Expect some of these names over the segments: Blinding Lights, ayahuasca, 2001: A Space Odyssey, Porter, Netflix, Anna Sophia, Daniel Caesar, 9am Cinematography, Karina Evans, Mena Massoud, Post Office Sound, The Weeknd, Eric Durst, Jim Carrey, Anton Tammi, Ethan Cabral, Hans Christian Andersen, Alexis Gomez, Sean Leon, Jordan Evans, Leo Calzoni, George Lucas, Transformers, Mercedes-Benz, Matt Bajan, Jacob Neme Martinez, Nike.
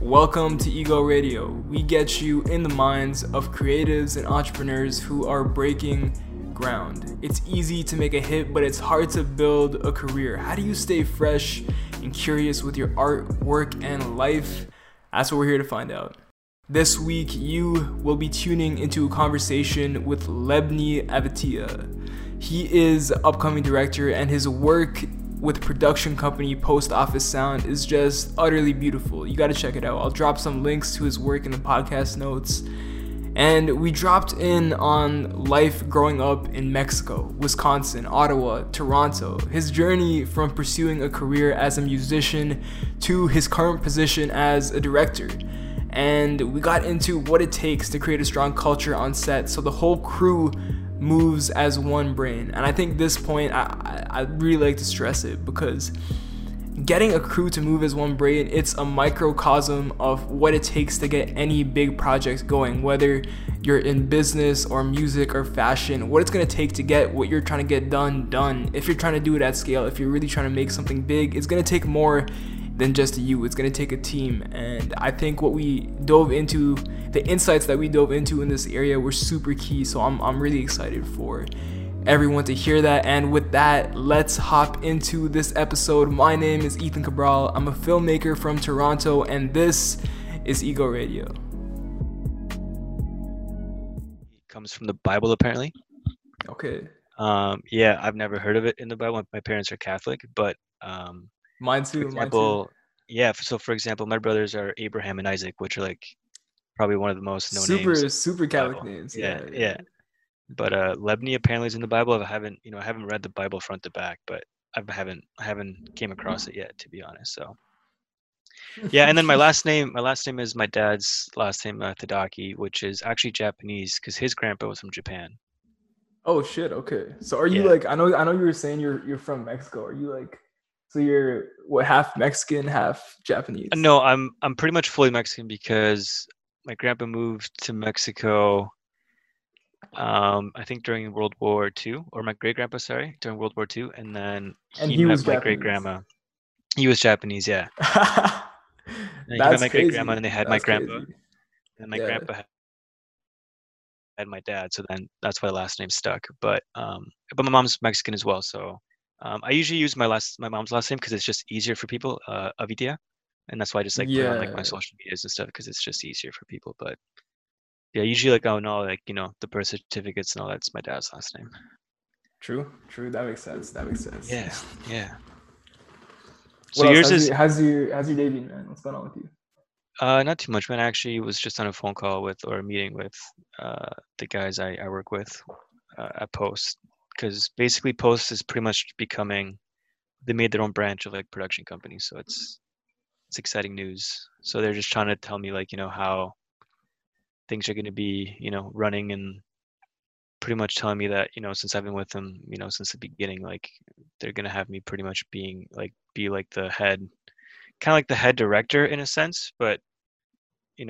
Welcome to Ego Radio. We get you in the minds of creatives and entrepreneurs who are breaking ground. It's easy to make a hit, but it's hard to build a career. How do you stay fresh and curious with your art, work, and life? That's what we're here to find out. This week, you will be tuning into a conversation with Lebni Avitia. He is an upcoming director, and his work with production company Post Office Sound is just utterly beautiful. You gotta check it out. I'll drop some links to his work in the podcast notes. And we dropped in on life growing up in Mexico, Wisconsin, Ottawa, Toronto, his journey from pursuing a career as a musician to his current position as a director. And we got into what it takes to create a strong culture on set so the whole crew moves as one brain. And I think this point, I really like to stress it, because getting a crew to move as one brain, it's a microcosm of what it takes to get any big project going, whether you're in business or music or fashion, what it's going to take to get what you're trying to get done. If you're trying to do it at scale, if you're really trying to make something big, it's going to take more than just you. It's going to take a team. And I think what we dove into, the insights that we dove into in this area were super key. So I'm really excited for everyone to hear that. And with that, let's hop into this episode. My name is Ethan Cabral. I'm a filmmaker from Toronto, and this is Ego Radio. It comes from the Bible, apparently. Okay. Yeah, I've never heard of it in the Bible. My parents are Catholic, but mine too. For example, mine too. Yeah. So, for example, my brothers are Abraham and Isaac, which are like probably one of the most known names. Super Catholic names. Yeah. But Lebni apparently is in the Bible. I haven't read the Bible front to back, but I haven't came across it yet, to be honest. So, yeah. And then my last name is my dad's last name, Tadaki, which is actually Japanese because his grandpa was from Japan. Oh shit. Okay. So are you like? I know you were saying you're from Mexico. Are you like? So you're what, half Mexican, half Japanese? No, I'm pretty much fully Mexican because my grandpa moved to Mexico. I think during World War II, or my great grandpa, sorry, during World War II, and then he met my great grandma. He was Japanese, yeah. He met my great grandma, and they had my grandpa, and my grandpa had my dad. So then that's why the last name stuck. But my mom's Mexican as well, so. I usually use my mom's last name because it's just easier for people, Avitia, and that's why I just put on my social medias and stuff because it's just easier for people. But yeah, usually the birth certificates and all that's my dad's last name. True. That makes sense. Yeah. So yours is how's your day been, man? What's going on with you? Not too much, man. I actually was just on a phone call with or a meeting with the guys I work with at Post. Because basically Post is pretty much becoming, they made their own branch of like production companies, so it's exciting news. So they're just trying to tell me how things are going to be running, and pretty much telling me that since I've been with them since the beginning, like they're going to have me pretty much being like the head, kind of like the head director in a sense, but I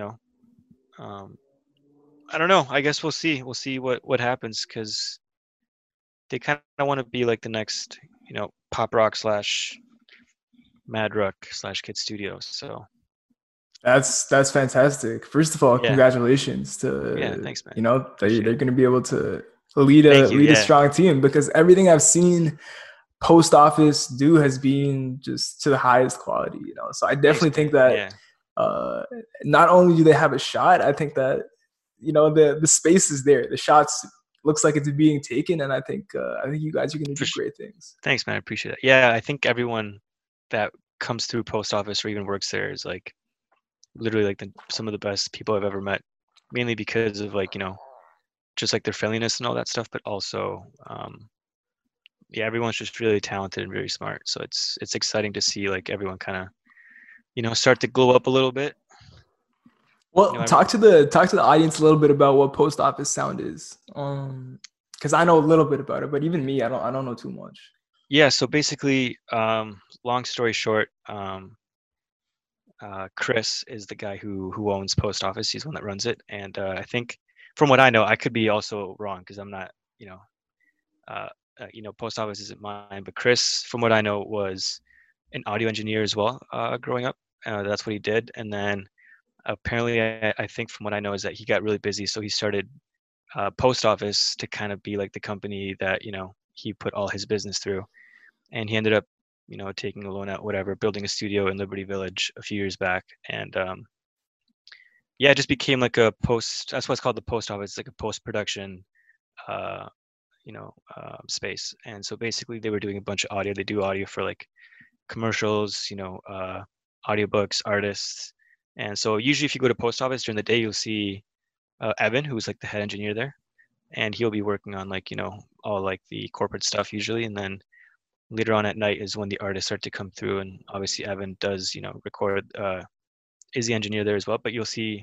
don't know. I guess we'll see what happens, because they kind of want to be like the next, pop rock / mad rock / kid studio. So that's fantastic. First of all, congratulations to thanks, man. They're going to be able to lead a strong team, because everything I've seen Post Office do has been just to the highest quality. So I definitely think that not only do they have a shot, I think that the space is there. The shots. Looks like it's being taken, and I think you guys are going to do great things. Thanks, man. I appreciate it. Yeah, I think everyone that comes through Post Office or even works there is like literally like some of the best people I've ever met. Mainly because of just like their friendliness and all that stuff, but also everyone's just really talented and very smart. So it's exciting to see like everyone kind of start to glow up a little bit. Well, talk to the audience a little bit about what Post Office Sound is, because I know a little bit about it, but even me, I don't know too much. Yeah, so basically, long story short, Chris is the guy who owns Post Office. He's the one that runs it, and I think, from what I know, I could be also wrong because I'm not, Post Office isn't mine, but Chris, from what I know, was an audio engineer as well growing up. That's what he did. And then apparently, I think from what I know is that he got really busy. So he started Post Office to kind of be like the company that, you know, he put all his business through. And he ended up, you know, taking a loan out, whatever, building a studio in Liberty Village a few years back. And yeah, it just became like a post, that's what's called the Post Office. It's like a post-production, space. And so basically they were doing a bunch of audio. They do audio for like commercials, you know, audiobooks, artists. And so usually if you go to Post Office during the day, you'll see Evan, who's like the head engineer there. And he'll be working on like, you know, all like the corporate stuff usually. And then later on at night is when the artists start to come through. And obviously Evan does, you know, record, is the engineer there as well, but you'll see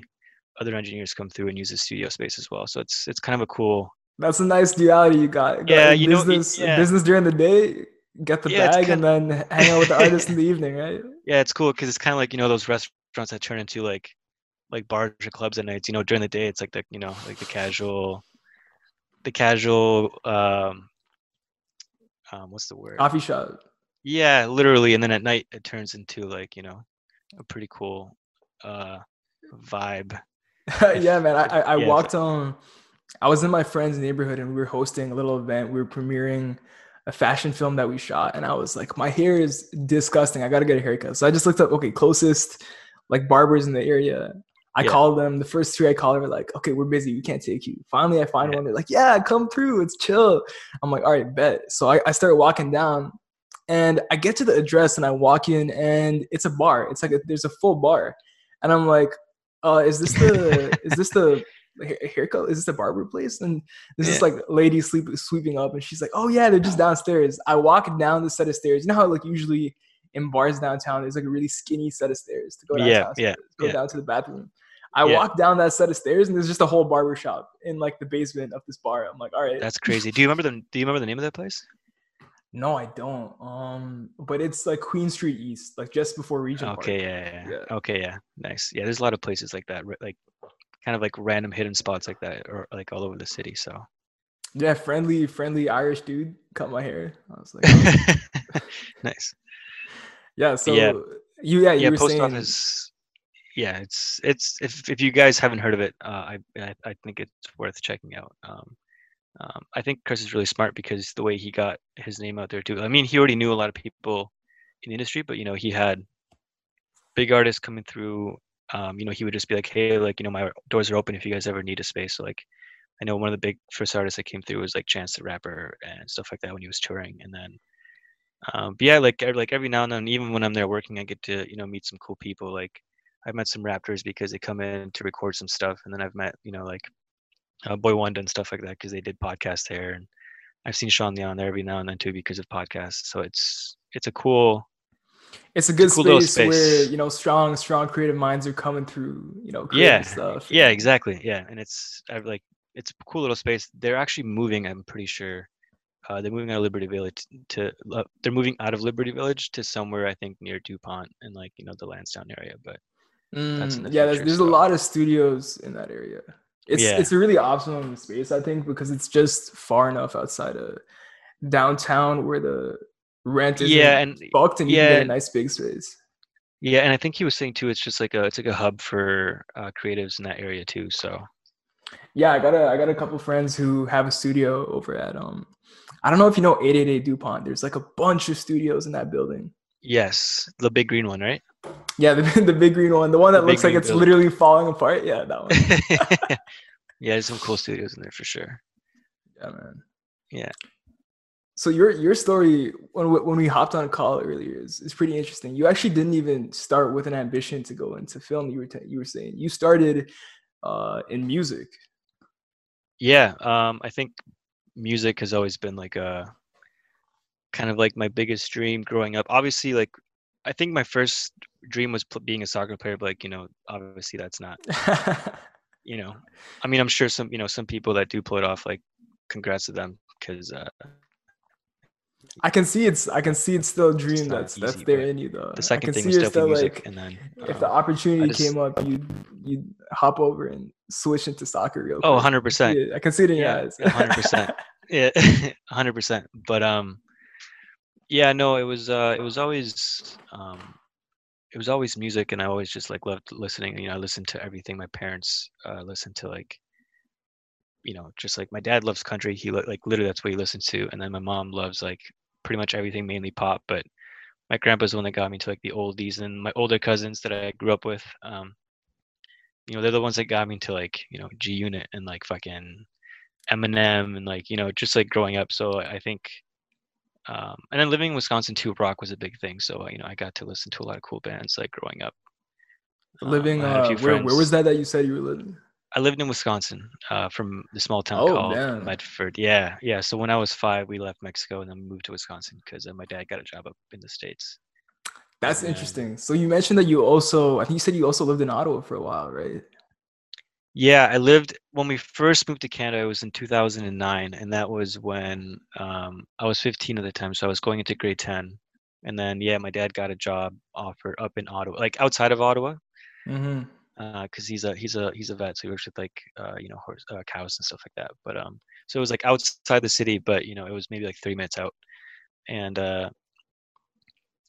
other engineers come through and use the studio space as well. So it's kind of a cool. That's a nice duality you got. Yeah, like, you business, know, it, yeah. Business during the day, get the bag, and then hang out with the artists in the evening, right? Yeah, it's cool because it's kind of like, you know, those restaurants that turn into like bars or clubs at nights. You know, during the day it's like the, you know, like the casual what's the word? Coffee shop. Yeah, literally. And then at night it turns into like, you know, a pretty cool vibe. Yeah, man. I walked I was in my friend's neighborhood and we were hosting a little event. We were premiering a fashion film that we shot, and I was like, my hair is disgusting, I gotta get a haircut. So I just looked up, okay, closest like barbers in the area. Called them. The first three I called were like, okay, we're busy, we can't take you. Finally I find one. They're like, yeah, come through, it's chill. I'm like, all right, bet. So I started walking down and I get to the address and I walk in and it's a bar. It's like there's a full bar. And I'm like, is this the haircut? Is this a barber place? And this is like lady sweeping up, and she's like, oh yeah, they're just downstairs. I walk down the set of stairs. You know how like usually in bars downtown there's like a really skinny set of stairs to go downtown, down to the bathroom. I walk down that set of stairs and there's just a whole barber shop in like the basement of this bar. I'm like, all right, that's crazy. Do you remember the name of that place? No, I don't. But it's like Queen Street East, like just before Regent Park. Yeah. Okay, yeah, nice. Yeah, there's a lot of places like that, like kind of like random hidden spots like that, or like all over the city. So yeah, friendly Irish dude cut my hair. I was like, oh. Nice. Yeah. So you were Post saying. Office, yeah, it's if you guys haven't heard of it, I think it's worth checking out. I think Chris is really smart because the way he got his name out there too. I mean, he already knew a lot of people in the industry, but you know, he had big artists coming through. You know, he would just be like, hey, like, you know, my doors are open if you guys ever need a space. So, like, I know one of the big first artists that came through was like Chance the Rapper and stuff like that when he was touring. And then, but yeah, like every now and then, even when I'm there working, I get to, you know, meet some cool people. Like, I've met some rappers because they come in to record some stuff. And then I've met, you know, like Boy Wanda and stuff like that because they did podcasts there. And I've seen Sean Leon there every now and then too because of podcasts. So it's a cool. It's a cool space where, you know, strong creative minds are coming through, you know, stuff. Yeah, exactly. Yeah. And it's a cool little space. They're actually moving, I'm pretty sure. They're moving out of Liberty Village to somewhere, I think, near DuPont and like, you know, the Lansdowne area. But that's in the future, there's a lot of studios in that area. It's a really awesome space, I think, because it's just far enough outside of downtown where the rent is bucked and you can get a nice big space. Yeah, and I think he was saying too, it's just like a hub for creatives in that area too. So yeah, I got a couple friends who have a studio over at I don't know if you know 888 DuPont. There's like a bunch of studios in that building. Yes, the big green one, right? Yeah, the big green one, the one that looks like it's building. Literally falling apart. Yeah, that one. Yeah, there's some cool studios in there for sure. Yeah, man. Yeah. So your story when we hopped on a call earlier is pretty interesting. You actually didn't even start with an ambition to go into film. You were saying you started in music. Yeah, I think music has always been like a kind of like my biggest dream growing up. Obviously, like I think my first dream was being a soccer player, but like, you know, obviously that's not. You know, I mean, I'm sure some people that do pull it off. Like, congrats to them because. I can see it's still a dream that's there in you though. The second thing is definitely music, like, and then if the opportunity came up, you'd hop over and switch into soccer real quick. Oh, 100%. I can see it in your eyes. 100%. Yeah, 100%. But it was always it was always music, and I always just like loved listening. You know, I listened to everything my parents listened to, like, you know, just like my dad loves country. He like literally that's what he listens to. And then my mom loves like pretty much everything, mainly pop. But my grandpa's the one that got me to like the oldies, and my older cousins that I grew up with, you know, they're the ones that got me to like, you know, G-Unit and like fucking Eminem and like, you know, just like growing up. So I think, and then living in Wisconsin too, rock was a big thing. So, you know, I got to listen to a lot of cool bands like growing up. Living, where was that you said you were living? I lived in Wisconsin, from the small town called Medford. Yeah. Yeah. So when I was 5, we left Mexico and then moved to Wisconsin because my dad got a job up in the States. That's interesting. So you mentioned that you also, I think you said you also lived in Ottawa for a while, right? Yeah. I lived, when we first moved to Canada, it was in 2009. And that was when I was 15 at the time. So I was going into grade 10. And then, yeah, my dad got a job offer up in Ottawa, like outside of Ottawa. Mm-hmm. Because he's a vet, so he works with like you know, horse, cows and stuff like that. But so it was like outside the city, but you know, it was maybe like 3 minutes out. And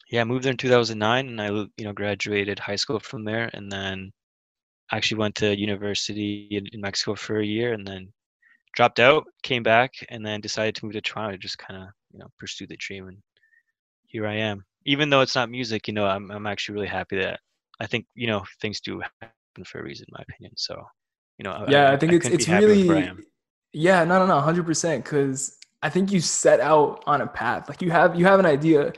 yeah, I moved there in 2009, and I graduated high school from there, and then actually went to university in Mexico for a year, and then dropped out, came back, and then decided to move to Toronto to just kind of, you know, pursue the dream. And here I am. Even though it's not music, you know, I'm actually really happy that I think, you know, things do for a reason, in my opinion. So, you know, I think it's really, yeah, no, 100%. Cause I think you set out on a path, like you have an idea,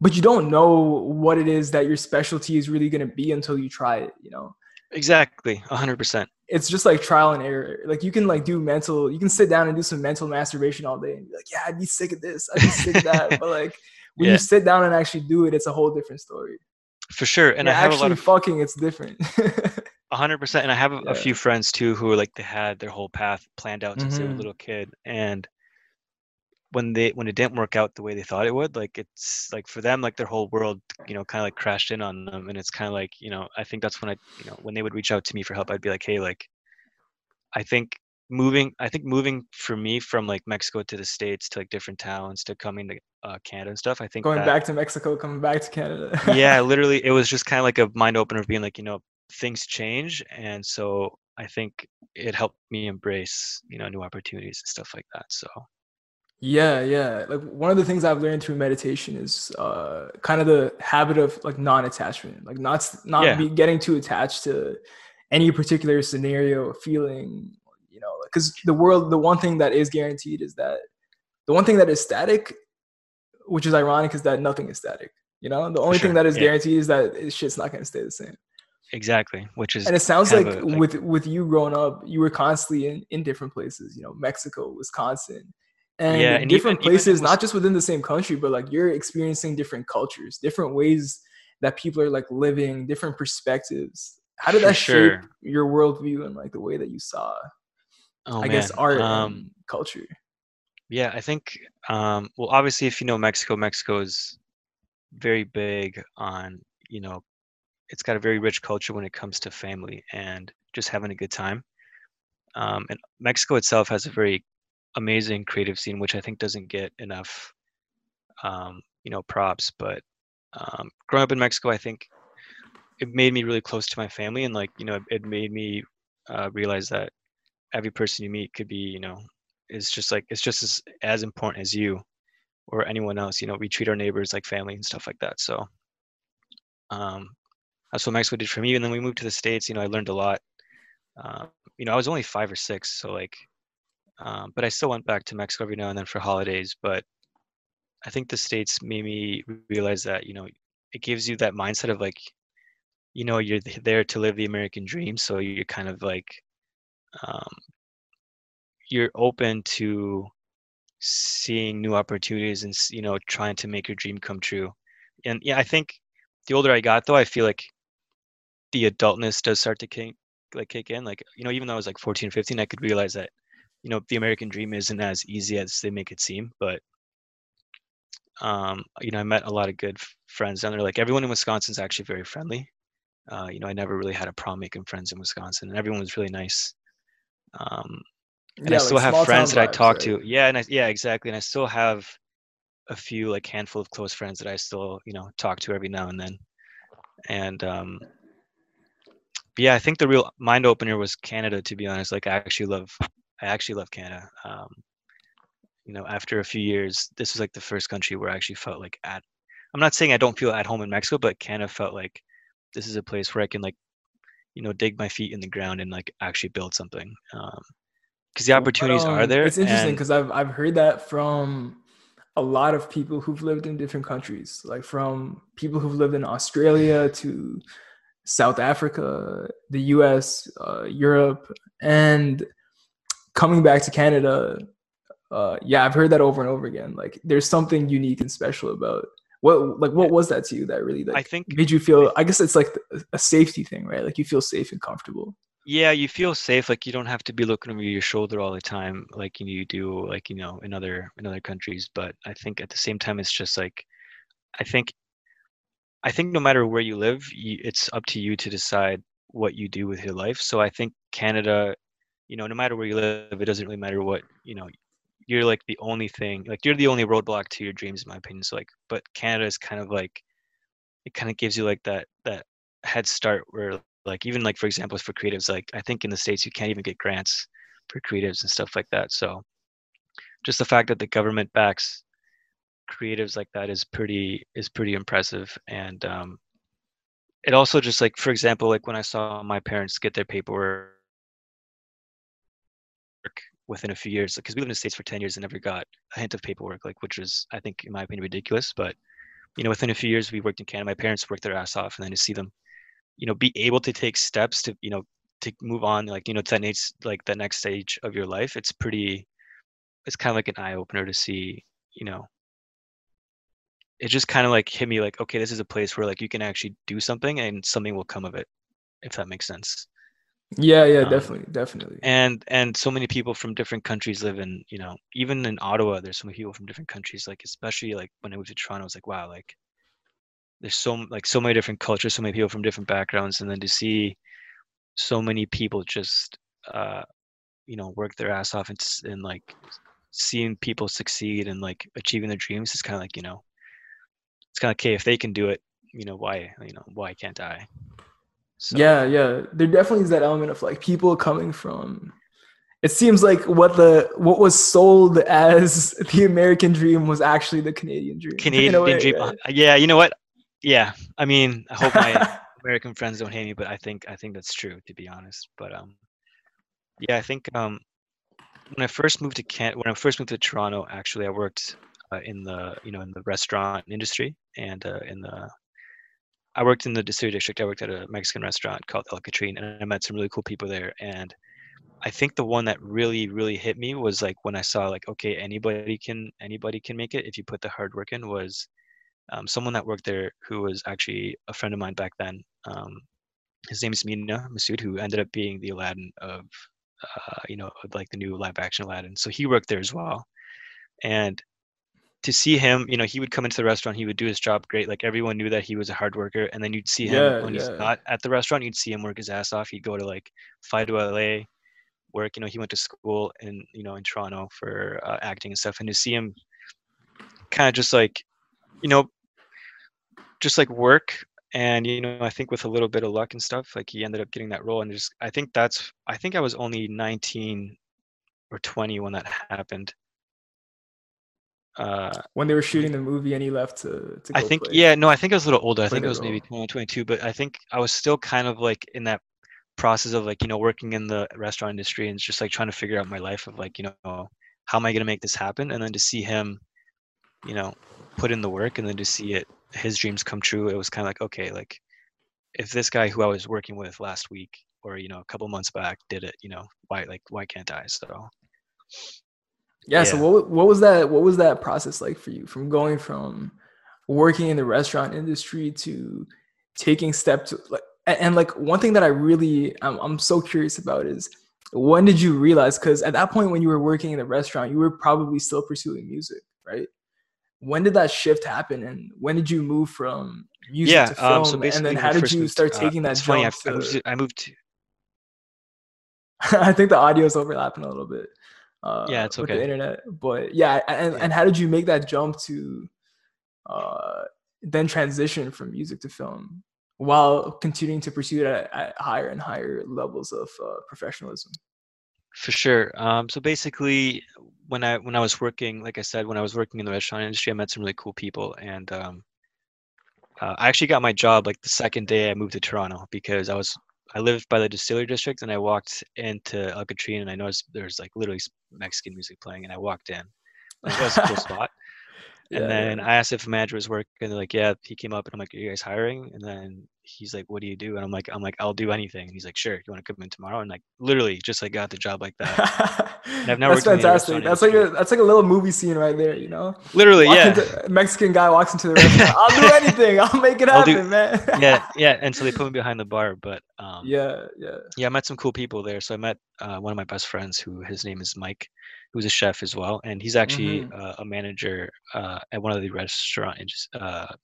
but you don't know what it is that your specialty is really going to be until you try it, you know? Exactly. 100%. It's just like trial and error. Like you can like you can sit down and do some mental masturbation all day and be like, yeah, I'd be sick of this, I'd be sick of that. But like when you sit down and actually do it, it's a whole different story. For sure. And I have actually a lot of fucking, it's different. 100%. And I have a few friends too, who are like, they had their whole path planned out since they were a little kid. And when it didn't work out the way they thought it would, like, it's like for them, like their whole world, you know, kind of like crashed in on them. And it's kind of like, you know, I think that's when when they would reach out to me for help, I'd be like, hey, like, I think moving for me from like Mexico to the States to like different towns to coming to Canada and stuff, I think back to Mexico, coming back to Canada. Yeah, literally, it was just kind of like a mind opener of being like, you know, things change. And so I think it helped me embrace, you know, new opportunities and stuff like that. So yeah. Like one of the things I've learned through meditation is kind of the habit of like non-attachment, like not be getting too attached to any particular scenario or feeling. You know, because the one thing that is guaranteed is that the one thing that is static, which is ironic, is that nothing is static. You know, the only thing that is guaranteed is that shit's not going to stay the same. Exactly. And it sounds like with you growing up, you were constantly in different places, you know, Mexico, Wisconsin, and different places, not just within the same country, but like you're experiencing different cultures, different ways that people are like living, different perspectives. How did that shape your worldview and like the way that you saw art and culture? Yeah, I think, well, obviously, if you know Mexico is very big on, you know, it's got a very rich culture when it comes to family and just having a good time. And Mexico itself has a very amazing creative scene, which I think doesn't get enough, you know, props. But growing up in Mexico, I think it made me really close to my family. And like, you know, it made me realize that every person you meet could be, you know, it's just like, it's just as important as you or anyone else. You know, we treat our neighbors like family and stuff like that. So that's what Mexico did for me. And then we moved to the States. You know, I learned a lot. You know, I was only 5 or 6, so like, but I still went back to Mexico every now and then for holidays. But I think the States made me realize that, you know, it gives you that mindset of like, you know, you're there to live the American dream. So you're kind of like, you're open to seeing new opportunities and, you know, trying to make your dream come true. And yeah, I think the older I got, though, I feel like the adultness does start to kick in. Like, you know, even though I was like 14, 15, I could realize that, you know, the American dream isn't as easy as they make it seem. But, you know, I met a lot of good friends down there. Like everyone in Wisconsin is actually very friendly. You know, I never really had a problem making friends in Wisconsin, and everyone was really nice. And I still have friends that I talk to. Yeah. And exactly. And I still have a few, like handful of close friends that I still, you know, talk to every now and then. And yeah, I think the real mind opener was Canada, to be honest. Like I actually love Canada. You know, after a few years, this was like the first country where I actually felt like at, I'm not saying I don't feel at home in Mexico, but Canada felt like this is a place where I can, like, you know, dig my feet in the ground and like actually build something. Because the opportunities are there. It's interesting because I've heard that from a lot of people who've lived in different countries, like from people who've lived in Australia to South Africa, the US, Europe, and coming back to Canada. Yeah, I've heard that over and over again. Like, there's something unique and special about what was that to you that really, like, I think made you feel? I guess it's like a safety thing, right? Like you feel safe and comfortable. Yeah, you feel safe. Like you don't have to be looking over your shoulder all the time, like you do, like, you know, in other countries. But I think at the same time, it's just like, I think no matter where you live, it's up to you to decide what you do with your life. So I think Canada, you know, no matter where you live, it doesn't really matter what, you know. You're like the only thing, like you're the only roadblock to your dreams, in my opinion. So like, but Canada is kind of like, it kind of gives you like that head start where like, even like, for example, for creatives, like I think in the States, you can't even get grants for creatives and stuff like that. So just the fact that the government backs creatives like that is pretty impressive. And it also just like, for example, like when I saw my parents get their paperwork within a few years, because we lived in the States for 10 years and never got a hint of paperwork, like, which was, I think, in my opinion, ridiculous. But, you know, within a few years, we worked in Canada. My parents worked their ass off, and then to see them, you know, be able to take steps to, you know, to move on, like, you know, to the next stage of your life, it's kind of like an eye opener to see, you know, it just kind of like hit me like, okay, this is a place where like you can actually do something and something will come of it, if that makes sense. Yeah, definitely. And so many people from different countries live in, you know, even in Ottawa, there's so many people from different countries, like, especially like when I moved to Toronto, I was like, wow, like there's so many different cultures, so many people from different backgrounds. And then to see so many people just, you know, work their ass off and like seeing people succeed and like achieving their dreams is kind of like, you know, it's kind of like, okay, if they can do it, why can't I? So. Yeah. There definitely is that element of like people coming from, it seems like what was sold as the American dream was actually the Canadian dream. Dream. Right? Yeah. You know what? Yeah. I mean, I hope my American friends don't hate me, but I think that's true, to be honest. But yeah, I think when I first moved to Toronto, actually, I worked in the restaurant industry and I worked in the Distillery District. I worked at a Mexican restaurant called El Catrín, and I met some really cool people there. And I think the one that really, really hit me was like when I saw like, okay, anybody can make it if you put the hard work in. Was someone that worked there who was actually a friend of mine back then. His name is Mena Massoud, who ended up being the Aladdin of, you know, like the new live action Aladdin. So he worked there as well, and to see him, you know, he would come into the restaurant, he would do his job great. Like everyone knew that he was a hard worker. And then you'd see him he's not at the restaurant, you'd see him work his ass off. He'd go to like fly to LA, work. You know, he went to school in, you know, in Toronto for acting and stuff. And to see him kind of just like, you know, just like work. And, you know, I think with a little bit of luck and stuff, like he ended up getting that role. And just, I think I was only 19 or 20 when that happened. When they were shooting the movie and he left to go play. Yeah, no, I think I was a little older. I think it was maybe 22, but I think I was still kind of like in that process of like, you know, working in the restaurant industry and just like trying to figure out my life of like, you know, how am I going to make this happen? And then to see him, you know, put in the work and then to see it, his dreams come true. It was kind of like, okay, like if this guy who I was working with last week or, you know, a couple months back did it, you know, why can't I? So. Yeah. So what was that process like for you from going from working in the restaurant industry to taking steps? And like one thing that I'm so curious about is when did you realize, because at that point when you were working in the restaurant, you were probably still pursuing music, right? When did that shift happen? And when did you move from music to film? So and then how did you start taking that jump? I moved to... I think the audio is overlapping a little bit. Yeah, it's okay. With the internet, but yeah, and how did you make that jump to then transition from music to film? while continuing to pursue it at higher and higher levels of professionalism. For sure. So basically, when I was working, like I said, when I was working in the restaurant industry, I met some really cool people, and I actually got my job like the second day I moved to Toronto, because I lived by the distillery district, and I walked into El Catrín, and I noticed there's like literally Mexican music playing, and I walked in. Like, that's a cool spot. And then I asked if a manager was working, and they're like, yeah, he came up, and I'm like, are you guys hiring? And then he's like, what do you do? And I'm like, I'll do anything. And he's like, sure, you want to come in tomorrow? And like, literally just like got the job like that. And I've never that's fantastic. That's like a little movie scene right there, you know? Literally, Mexican guy walks into the restaurant. I'll do anything. I'll make it happen, man. Yeah. And so they put me behind the bar, but I met some cool people there. So I met one of my best friends, who his name is Mike, who's a chef as well, and he's actually a manager at one of the restaurants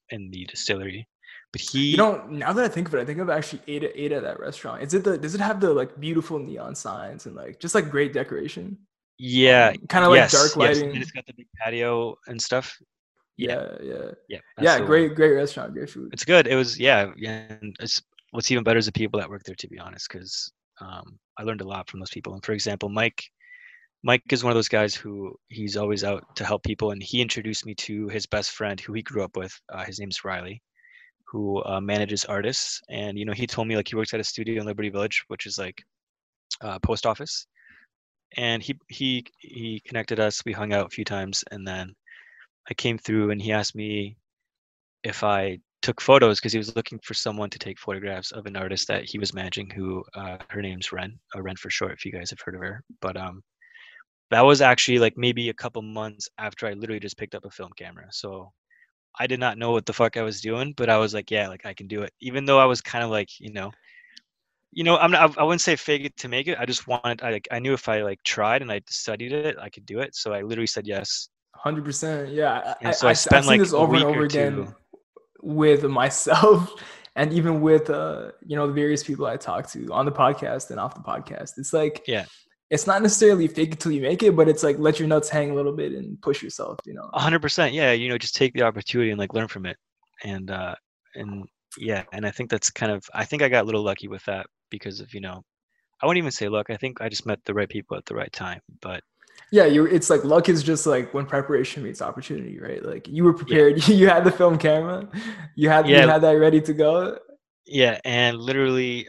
in the distillery. But now that I think of it, I think I've actually ate at that restaurant. Does it have the like beautiful neon signs and like just like great decoration? Yeah, kind of like dark lighting. Yes. And it's got the big patio and stuff. Yeah. Great restaurant, great food. It's good. It was and it's what's even better is the people that work there, to be honest, because I learned a lot from those people. And for example, Mike is one of those guys who he's always out to help people. And he introduced me to his best friend who he grew up with. His name's Riley, who manages artists. And, you know, he told me like he works at a studio in Liberty Village, which is like post office. And he connected us. We hung out a few times. And then I came through and he asked me if I took photos, because he was looking for someone to take photographs of an artist that he was managing, who her name's Ren, or Ren for short, if you guys have heard of her. But, that was actually like maybe a couple months after I literally just picked up a film camera. So I did not know what the fuck I was doing, but I was like, yeah, like I can do it. Even though I was kind of like, you know, I wouldn't say fake it to make it. I just wanted, I knew if I like tried and I studied it, I could do it. So I literally said yes. 100%. Yeah. And so I spent like this over and over again with myself and even with, you know, the various people I talk to on the podcast and off the podcast. It's like, yeah. It's not necessarily fake it till you make it, but it's like, let your nuts hang a little bit and push yourself, you know? 100%. Yeah. You know, just take the opportunity and like learn from it. And I think that's kind of, I think I got a little lucky with that because of, you know, I wouldn't even say luck. I think I just met the right people at the right time, but yeah, it's like luck is just like when preparation meets opportunity, right? Like you were prepared, you had the film camera, you had that ready to go. Yeah. And literally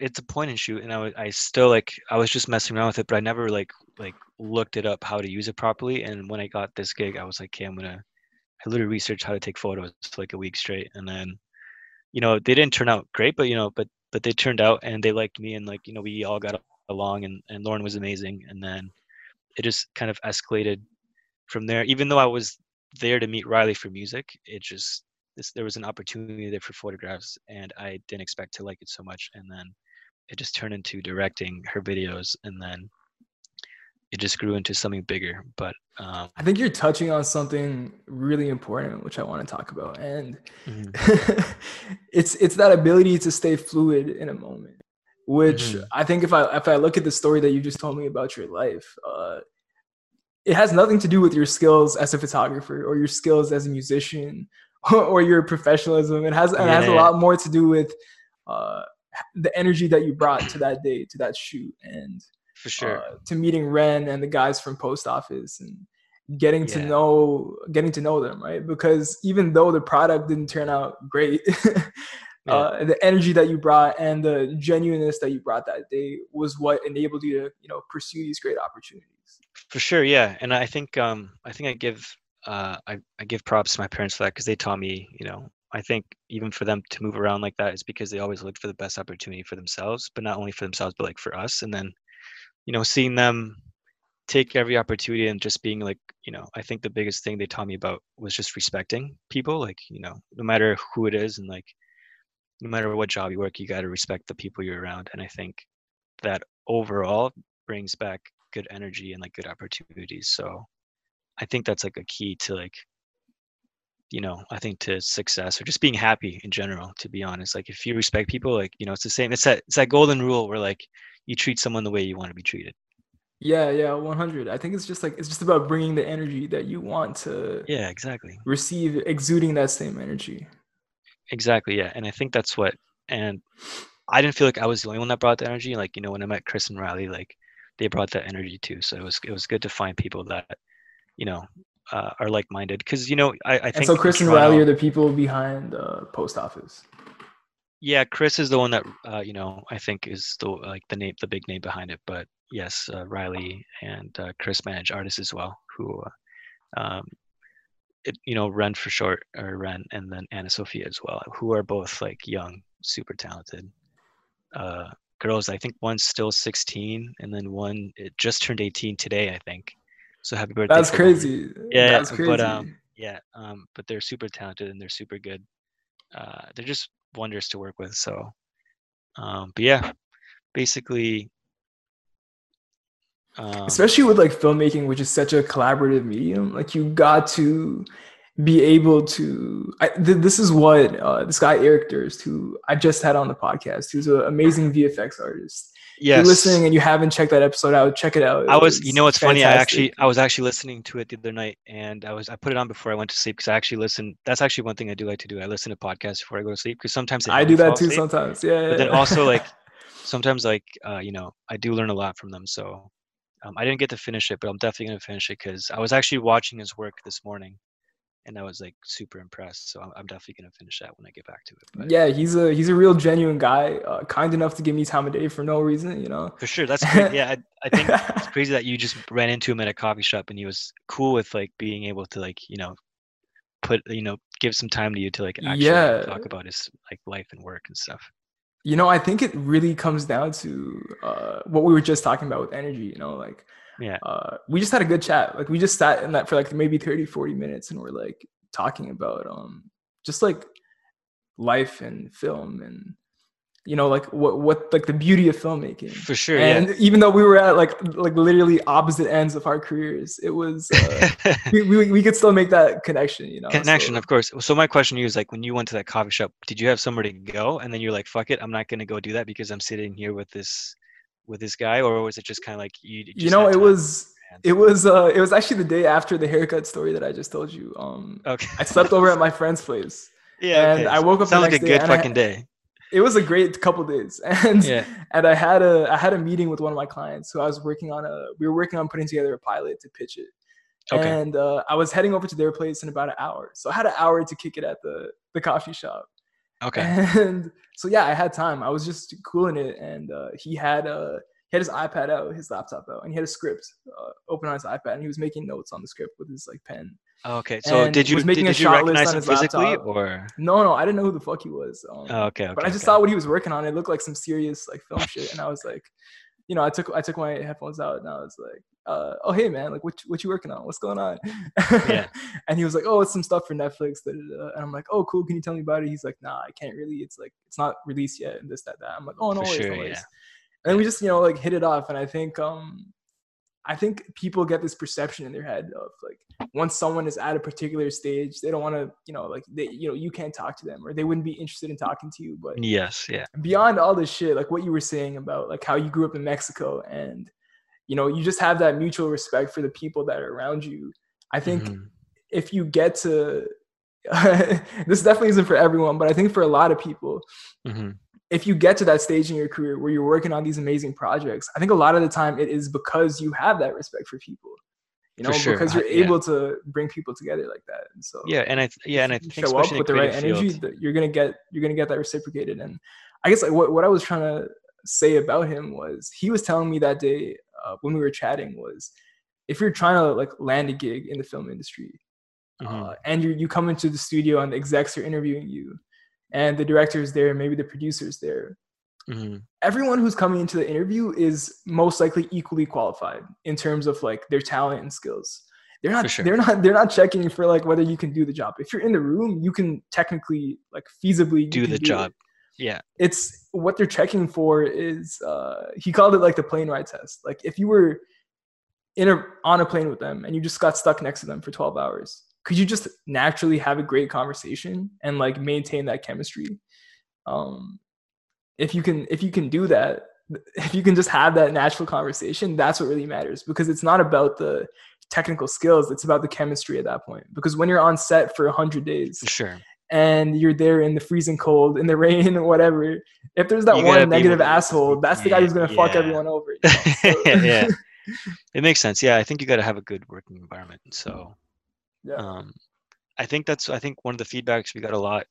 it's a point and shoot, and I still like I was just messing around with it, but I never like looked it up how to use it properly. And when I got this gig, I was like, okay, I literally researched how to take photos for like a week straight, and then you know they didn't turn out great, but you know but they turned out and they liked me, and like you know we all got along, and Lauren was amazing, and then it just kind of escalated from there. Even though I was there to meet Riley for music, it just there was an opportunity there for photographs, and I didn't expect to like it so much. And then it just turned into directing her videos, and then it just grew into something bigger. But I think you're touching on something really important, which I want to talk about. And it's that ability to stay fluid in a moment, which I think if I look at the story that you just told me about your life, it has nothing to do with your skills as a photographer or your skills as a musician or your professionalism. It has a lot more to do with the energy that you brought to that day, to that shoot, and for sure to meeting Ren and the guys from Post Office and getting to know them, right? Because even though the product didn't turn out great, the energy that you brought and the genuineness that you brought that day was what enabled you to, you know, pursue these great opportunities. For sure, yeah, and I think I give. I give props to my parents for that, because they taught me, you know, I think even for them to move around like that is because they always looked for the best opportunity for themselves, but not only for themselves, but like for us. And then, you know, seeing them take every opportunity and just being like, you know, I think the biggest thing they taught me about was just respecting people, like, you know, no matter who it is and like no matter what job you work, you got to respect the people you're around. And I think that overall brings back good energy and like good opportunities. So I think that's like a key to like, you know, I think to success or just being happy in general, to be honest. Like if you respect people, like, you know, it's the same. It's that golden rule where like you treat someone the way you want to be treated. Yeah, 100. I think it's just like, it's just about bringing the energy that you want to receive, exuding that same energy. Exactly. Yeah. And I think that's what, and I didn't feel like I was the only one that brought the energy. Like, you know, when I met Chris and Riley, like they brought that energy too. So it was good to find people that, you know, are like-minded. Cause you know, I think. And so Chris and Riley are the people behind Post Office. Yeah. Chris is the one that, you know, I think is the, like the name, the big name behind it, but yes, Riley and Chris manage artists as well, who, you know, Ren for short, or Ren, and then Anna Sophia as well, who are both like young, super talented girls. I think one's still 16, and then one it just turned 18 today, I think. So happy birthday! That's crazy. Yeah, that's crazy. But but they're super talented and they're super good. They're just wonders to work with. So, but yeah, basically. Especially with like filmmaking, which is such a collaborative medium, like you got to be able to this is what this guy Eric Durst, who I just had on the podcast, who's an amazing VFX artist. Yes. If you're listening and you haven't checked that episode out, check it out. You know what's fantastic. Funny, I was actually listening to it the other night, and I put it on before I went to sleep, because I actually listen. That's actually one thing I do like to do. I listen to podcasts before I go to sleep, because sometimes I do that too asleep, sometimes. Yeah, but then also like sometimes like you know, I do learn a lot from them. So I didn't get to finish it, but I'm definitely going to finish it, because I was actually watching his work this morning and I was like super impressed. So I'm definitely going to finish that when I get back to it. But yeah, he's a real genuine guy, kind enough to give me time of day for no reason, you know? For sure. That's great. Yeah, I think it's crazy that you just ran into him at a coffee shop and he was cool with like being able to like, you know, put, you know, give some time to you to like actually talk about his like life and work and stuff. You know, I think it really comes down to what we were just talking about with energy, you know, like, yeah, we just had a good chat. Like we just sat in that for like maybe 30, 40 minutes and we're like talking about just like life and film and, you know, like what like the beauty of filmmaking. For sure. And even though we were at like literally opposite ends of our careers, it was we could still make that connection, you know. Connection, so, of course. So my question to you is like, when you went to that coffee shop, did you have somewhere to go and then you're like, fuck it, I'm not gonna go do that because I'm sitting here with this guy? Or was it just kind of like you just, you know, it was actually the day after the haircut story that I just told you. Okay. I slept over at my friend's place. Yeah. And okay. I woke up sounds the next like a good fucking day. It was a great couple days, and I had a meeting with one of my clients who I was working on we were working on putting together a pilot to pitch it. Okay. And I was heading over to their place in about an hour, so I had an hour to kick it at the coffee shop. Okay. And so yeah, I had time. I was just cooling it, and he had his iPad out, his laptop out, and he had a script open on his iPad, and he was making notes on the script with his like pen. Okay, so and did you recognize him physically laptop. Or no, I didn't know who the fuck he was. But I just saw what he was working on. It looked like some serious like film shit, and I was like, you know, I took my headphones out and I was like, oh hey man, like what you working on? What's going on? Yeah. And he was like, oh, it's some stuff for Netflix. And I'm like, oh cool, can you tell me about it? He's like, nah, I can't really. It's like it's not released yet and this that. I'm like, oh no, sure, no. Yeah. And then we just, you know, like hit it off, and I think people get this perception in their head of like once someone is at a particular stage, they don't want to, you know, like they, you know, you can't talk to them or they wouldn't be interested in talking to you. But yes, yeah. Beyond all this shit, like what you were saying about like how you grew up in Mexico and, you know, you just have that mutual respect for the people that are around you. I think if you get to, this definitely isn't for everyone, but I think for a lot of people, if you get to that stage in your career where you're working on these amazing projects, I think a lot of the time it is because you have that respect for people, you know, sure. Because you're able to bring people together like that. And so yeah, and I think show up with the right energy, that you're gonna get that reciprocated. And I guess like what I was trying to say about him was he was telling me that day when we were chatting was, if you're trying to like land a gig in the film industry, and you come into the studio and the execs are interviewing you. And the director's there, maybe the producer's there. Everyone who's coming into the interview is most likely equally qualified in terms of like their talent and skills. They're not checking for like whether you can do the job. If you're in the room, you can technically like feasibly do the job. Yeah. It's what they're checking for is he called it like the plane ride test. Like if you were on a plane with them and you just got stuck next to them for 12 hours. Could you just naturally have a great conversation and like maintain that chemistry? If you can do that, if you can just have that natural conversation, that's what really matters, because it's not about the technical skills. It's about the chemistry at that point, because when you're on set for 100 days and you're there in the freezing cold, in the rain, or whatever, if there's that one negative asshole, that's the guy who's going to fuck everyone over. You know? So. Yeah. It makes sense. Yeah. I think you got to have a good working environment. So yeah. I think one of the feedbacks we got a lot,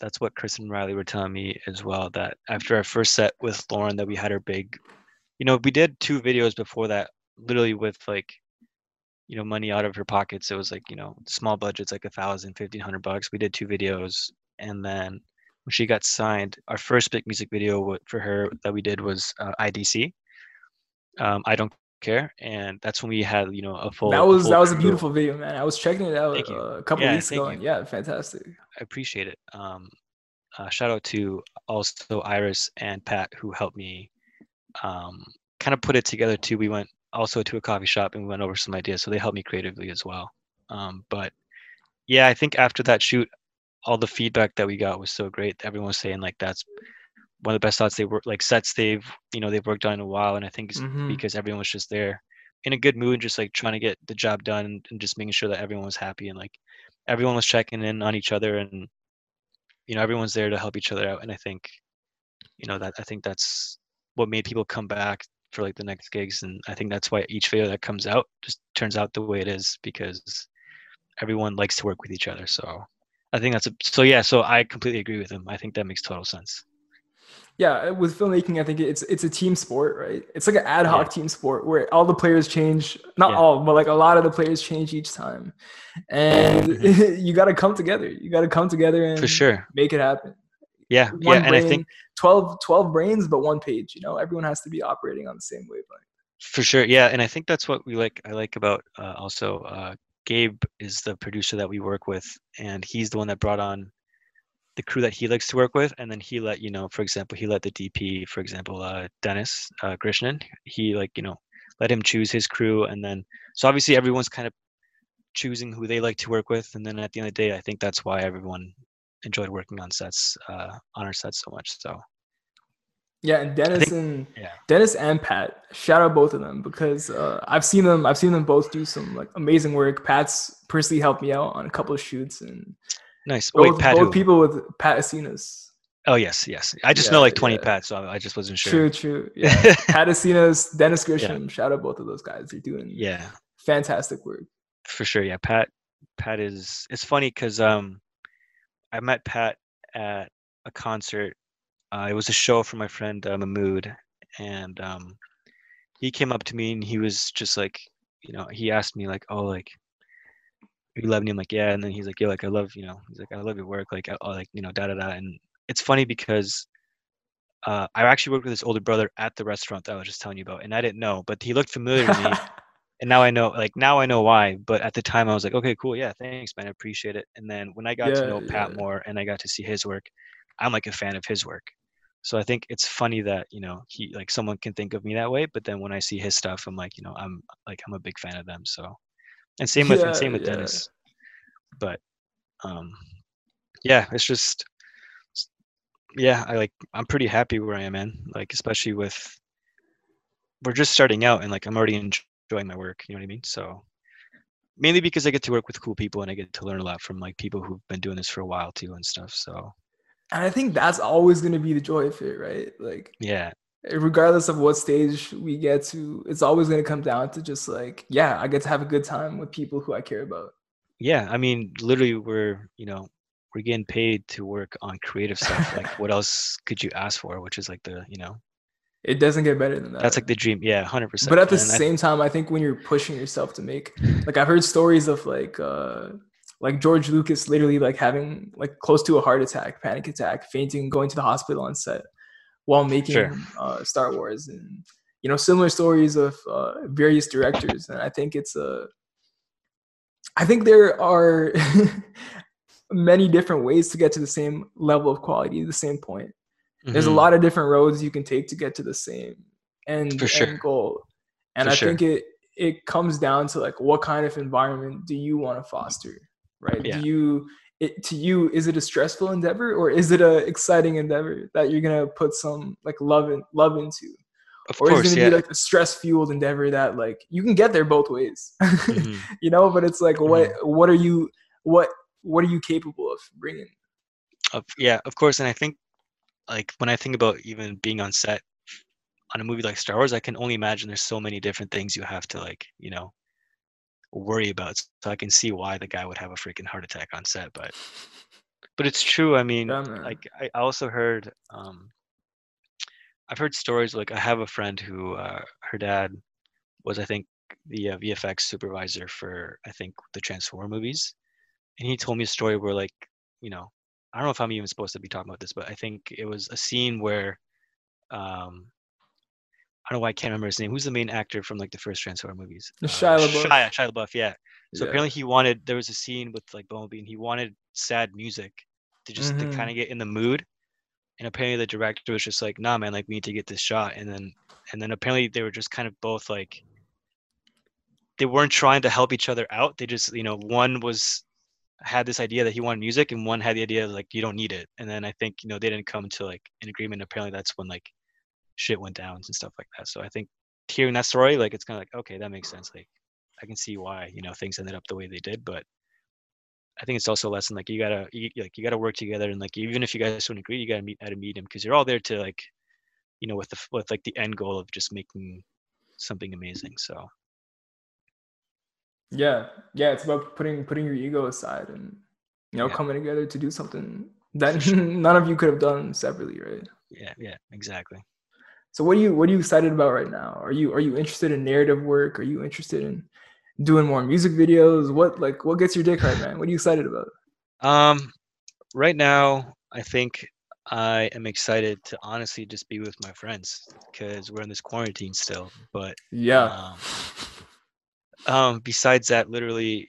that's what Chris and Riley were telling me as well, that after our first set with Lauren, that we had our big, you know, we did 2 videos before that, literally with like, you know, money out of her pockets. It was like, you know, small budgets, like $1,000, $1,500. We did 2 videos. And then when she got signed, our first big music video for her that we did was IDC. I Don't Care. And that's when we had, you know, that was a beautiful video, man. I was checking it out a couple weeks ago. And yeah, fantastic. I appreciate it. Shout out to also Iris and Pat, who helped me kind of put it together too. We went also to a coffee shop and we went over some ideas, so they helped me creatively as well. But yeah, I think after that shoot, all the feedback that we got was so great. Everyone was saying like that's one of the best sets they've worked on in a while. And I think it's because everyone was just there in a good mood, just like trying to get the job done and just making sure that everyone was happy and like everyone was checking in on each other, and you know, everyone's there to help each other out. And I think, you know, that's what made people come back for like the next gigs. And I think that's why each video that comes out just turns out the way it is, because everyone likes to work with each other. So I think so I completely agree with him. I think that makes total sense. Yeah, with filmmaking, I think it's a team sport, right? It's like an ad hoc team sport where all the players change, not all, but like a lot of the players change each time. And you got to come together. You got to come together and for sure make it happen. Yeah. And I think 12 brains, but one page, you know, everyone has to be operating on the same wavelength. For sure. Yeah. And I think that's what I like about Gabe is the producer that we work with, and he's the one that brought on the crew that he likes to work with. And then he let, you know, for example, he let the DP, for example, Dennis Grishnan, he like, you know, let him choose his crew. And then, so obviously everyone's kind of choosing who they like to work with. And then at the end of the day, I think that's why everyone enjoyed working on sets, on our sets so much. So yeah, and Dennis and Pat, shout out both of them, because I've seen them both do some like amazing work. Pat's personally helped me out on a couple of shoots, and nice. Both people with Pat Asinas. Oh yes. I just know like 20 Pats, so I just wasn't sure. True. Yeah, Pat Asinas, Dennis Grisham. Yeah. Shout out both of those guys. They're doing fantastic work. For sure. Yeah, Pat is. It's funny because I met Pat at a concert. It was a show for my friend Mahmoud, and he came up to me and he was just like, you know, he asked me like, oh, like, you love me? I'm like, yeah. And then he's like, yeah, like I love, you know, he's like, I love your work, like, I like, you know, da da da. And it's funny because I actually worked with his older brother at the restaurant that I was just telling you about, and I didn't know, but he looked familiar to me. And now I know why, but at the time I was like, okay, cool. Yeah. Thanks, man. I appreciate it. And then when I got to know Pat more and I got to see his work, I'm like a fan of his work. So I think it's funny that, you know, he like someone can think of me that way, but then when I see his stuff, I'm like, you know, I'm a big fan of them. So, and same with Dennis, but it's just, I'm pretty happy where I am, man. Like, especially with, we're just starting out and like, I'm already enjoying my work, you know what I mean? So mainly because I get to work with cool people and I get to learn a lot from like people who've been doing this for a while too and stuff. So, and I think that's always going to be the joy of it, right? Like, yeah, regardless of what stage we get to, it's always going to come down to just like, yeah, I get to have a good time with people who I care about. Yeah, I mean, literally we're getting paid to work on creative stuff. Like, what else could you ask for? Which is like the, you know, it doesn't get better than that. That's like the dream. Yeah, 100%. But at the same time, I think when you're pushing yourself to make, like, I've heard stories of like George Lucas literally like having like close to a heart attack, panic attack, fainting, going to the hospital on set while making Star Wars, and, you know, similar stories of various directors. And I think I think there are many different ways to get to the same level of quality, the same point. There's a lot of different roads you can take to get to the same end goal. And I think it comes down to like, what kind of environment do you want to foster, right? Yeah. Is it a stressful endeavor, or is it a exciting endeavor that you're going to put some like love into? Of course, is it going to be like a stress fueled endeavor that like you can get there both ways, you know, but it's like, what are you, what, what are you capable of bringing? Yeah, of course. And I think, like, when I think about even being on set on a movie like Star Wars, I can only imagine there's so many different things you have to, like, you know, worry about. So I can see why the guy would have a freaking heart attack on set, but it's true. I mean, like, I also heard, I've heard stories, like, I have a friend who, her dad was, I think, the VFX supervisor for, I think, the Transformers movies. And he told me a story where, like, you know, I don't know if I'm even supposed to be talking about this, but I think it was a scene where, I don't know why I can't remember his name. Who's the main actor from, like, the first Transformers movies? Shia LaBeouf. Shia LaBeouf, yeah. So yeah. Apparently there was a scene with, like, Bumblebee, and he wanted sad music to just to kind of get in the mood. And apparently the director was just like, nah, man, like, we need to get this shot. And then apparently they were just kind of both, like, they weren't trying to help each other out. They just, you know, one had this idea that he wanted music, and one had the idea, like, you don't need it. And then I think, you know, they didn't come to, like, an agreement. Apparently that's when, like, shit went down and stuff like that. So I think hearing that story, like, it's kind of like, okay, that makes sense. Like, I can see why, you know, things ended up the way they did. But I think it's also a lesson, like, you gotta work together, and, like, even if you guys don't agree, you gotta meet at a medium, because you're all there to, like, you know, with like the end goal of just making something amazing. So yeah, it's about putting your ego aside and, you know, coming together to do something that none of you could have done separately, right? Yeah, exactly. So what are you excited about right now? Are you interested in narrative work? Are you interested in doing more music videos? What gets your dick right, man? What are you excited about? Right now, I think I am excited to honestly just be with my friends, because we're in this quarantine still. But yeah. Besides that, literally,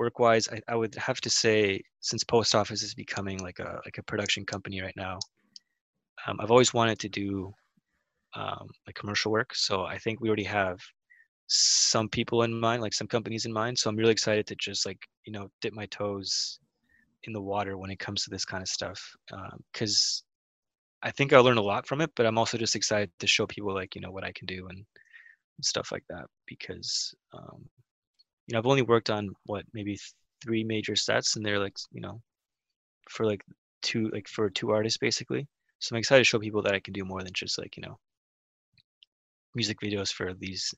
work-wise, I would have to say, since Post Office is becoming like a production company right now, I've always wanted to do like commercial work. So I think we already have some people in mind, like some companies in mind. So I'm really excited to just, like, you know, dip my toes in the water when it comes to this kind of stuff, because I think I'll learn a lot from it. But I'm also just excited to show people, like, you know, what I can do and stuff like that, because you know, I've only worked on maybe three major sets, and they're, like, you know, for two artists basically. So I'm excited to show people that I can do more than just, like, you know, music videos for these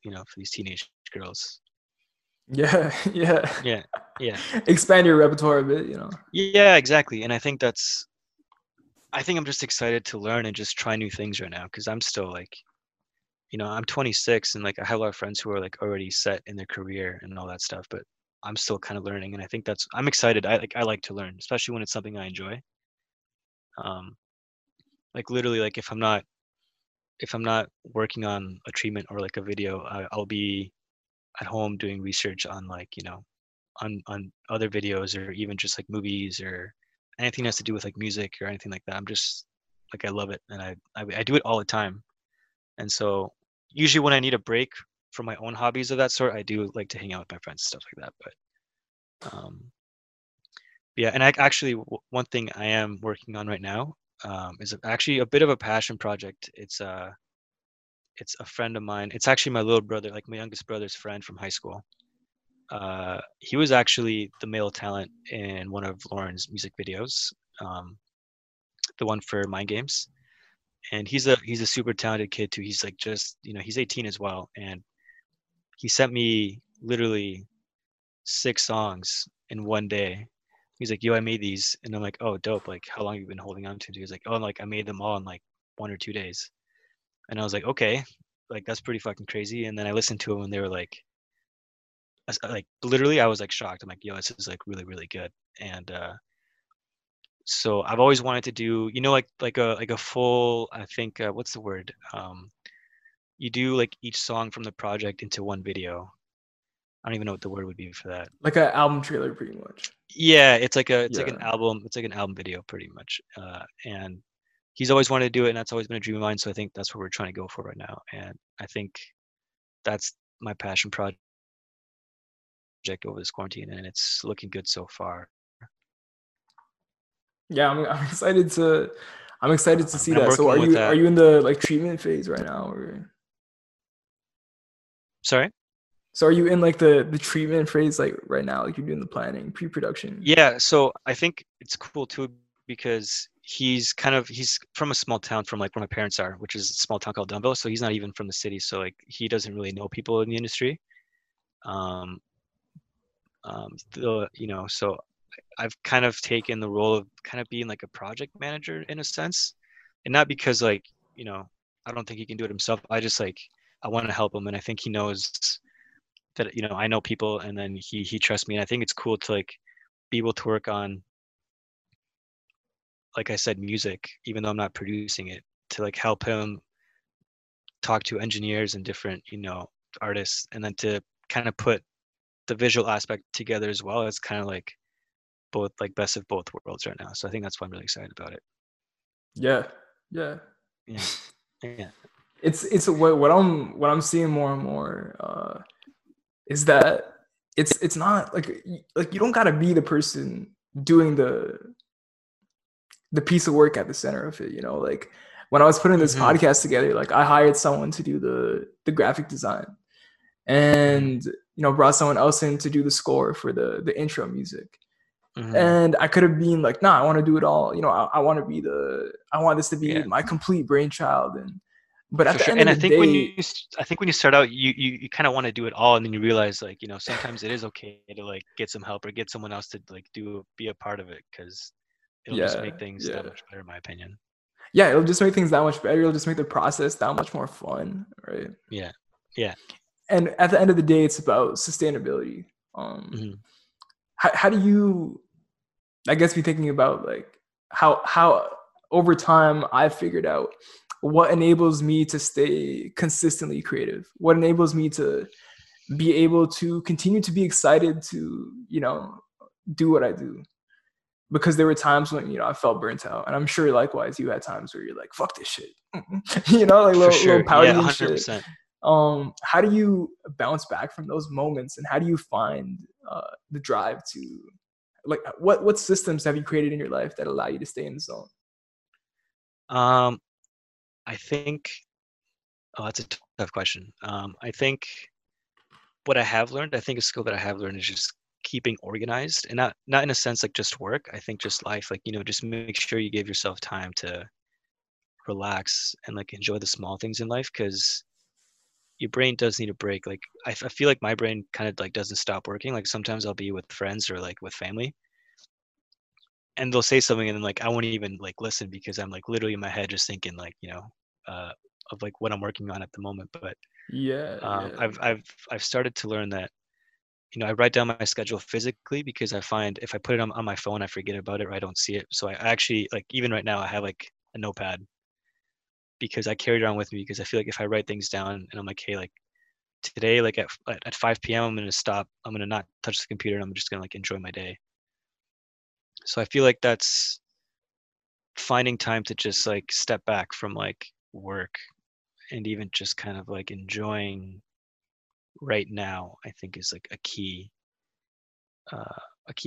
teenage girls. Yeah. Expand your repertoire a bit, you know. Yeah, exactly. And I think I'm just excited to learn and just try new things right now, because I'm still, like, you know, I'm 26, and, like, I have a lot of friends who are, like, already set in their career and all that stuff, but I'm still kind of learning. And I think I'm excited. I like to learn, especially when it's something I enjoy. Like, literally, like, if I'm not working on a treatment or, like, a video, I'll be at home doing research on, like, you know, on other videos, or even just, like, movies, or anything that has to do with, like, music or anything like that. I'm just, like, I love it, and I do it all the time. And so usually when I need a break from my own hobbies of that sort, I do like to hang out with my friends and stuff like that. But yeah, and actually one thing I am working on right now is actually a bit of a passion project. It's a friend of mine. It's actually my little brother, like my youngest brother's friend from high school. He was actually the male talent in one of Lauren's music videos, the one for Mind Games. And he's a super talented kid too. He's, like, just, you know, he's 18 as well. And he sent me literally 6 songs in one day. He's like, yo, I made these. And I'm like, oh, dope. Like, how long have you been holding on to? He's like, oh, like, I made them all in, like, 1 or 2 days. And I was like, okay, like, that's pretty fucking crazy. And then I listened to them, and they were like literally, I was, like, shocked. I'm like, yo, this is, like, really, really good. And so I've always wanted to do, you know, like a full, I think, what's the word? You do, like, each song from the project into one video. I don't even know what the word would be for that. Like an album trailer, pretty much. Yeah, it's like an album. It's like an album video, pretty much. And he's always wanted to do it, and that's always been a dream of mine. So I think that's what we're trying to go for right now. And I think that's my passion project over this quarantine, and it's looking good so far. Yeah, I'm excited to see that. So are you in the, like, treatment phase right now? Or... Sorry? So are you in like the treatment phase like right now? Like you're doing the planning, pre-production? Yeah. So I think it's cool too because he's from a small town from like where my parents are, which is a small town called Dumbo. So he's not even from the city. So like he doesn't really know people in the industry. So I've kind of taken the role of kind of being like a project manager in a sense, and not because like, you know, I don't think he can do it himself. I just like, I want to help him. And I think he knows that, you know, I know people, and then he trusts me. And I think it's cool to like be able to work on, like I said, music, even though I'm not producing it, to like help him talk to engineers and different, you know, artists, and then to kind of put the visual aspect together as well. It's kind of like both, like best of both worlds right now. So I think that's why I'm really excited about it. Yeah. It's what I'm seeing more and more is that it's not like you don't gotta be the person doing the piece of work at the center of it, you know. Like when I was putting this podcast together, like I hired someone to do the graphic design, and you know, brought someone else in to do the score for the intro music. And I could have been like, nah, I want to do it all. You know, I want this to be my complete brainchild. But I think when you start out, you kind of want to do it all, and then you realize like, you know, sometimes it is okay to like get some help or get someone else to like be a part of it, because it'll just make things that much better, in my opinion. Yeah, it'll just make things that much better. It'll just make the process that much more fun, right? Yeah, yeah. And at the end of the day, it's about sustainability. How do you, I guess, be thinking about like how over time I've figured out what enables me to stay consistently creative, what enables me to be able to continue to be excited to, you know, do what I do. Because there were times when, you know, I felt burnt out, and I'm sure likewise you had times where you're like, fuck this shit, you know, like little pouty and shit. How do you bounce back from those moments, and how do you find the drive to, like, what systems have you created in your life that allow you to stay in the zone? I think, that's a tough question. I think what I have learned, I think a skill that I have learned is just keeping organized, and not in a sense like just work. I think just life, like, you know, just make sure you give yourself time to relax and like enjoy the small things in life, because your brain does need a break. Like I feel like my brain kind of like doesn't stop working. Like sometimes I'll be with friends or like with family, and they'll say something, and then like I won't even like listen, because I'm like literally in my head just thinking like, you know, of like what I'm working on at the moment. But I've started to learn that, you know, I write down my schedule physically, because I find if I put it on my phone, I forget about it or I don't see it. So I actually, like, even right now I have like a notepad, because I carry it around with me, because I feel like if I write things down and I'm like, hey, like today, like at 5 p.m., I'm going to stop. I'm going to not touch the computer, and I'm just going to like enjoy my day. So I feel like that's finding time to just like step back from like work, and even just kind of like enjoying right now, I think is like a key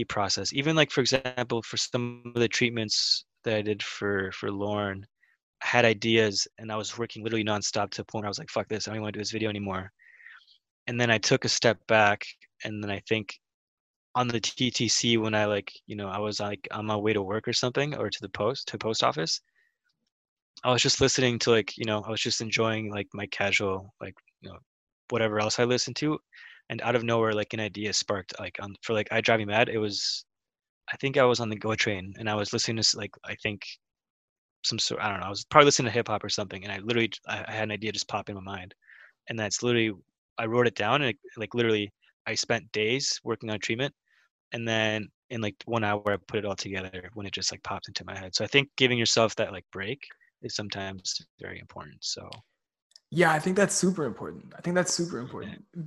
process. Even like, for example, for some of the treatments that I did for Lauren, had ideas, and I was working literally nonstop to the point where I was like, fuck this, I don't even want to do this video anymore. And then I took a step back, and then I think on the TTC, when I, like, you know, I was like on my way to work or something, or to the post office, I was just listening to, like, you know, I was just enjoying like my casual, like, you know, whatever else I listened to. And out of nowhere, like an idea sparked, like for I Drive Me Mad. It was, I think I was on the GO train, and I was listening to like, I think, some sort, I don't know, I was probably listening to hip hop or something, and I had an idea just pop in my mind, and that's literally, I wrote it down, and it, like, literally I spent days working on treatment, and then in like 1 hour I put it all together when it just like popped into my head. So I think giving yourself that like break is sometimes very important. So yeah, I think that's super important.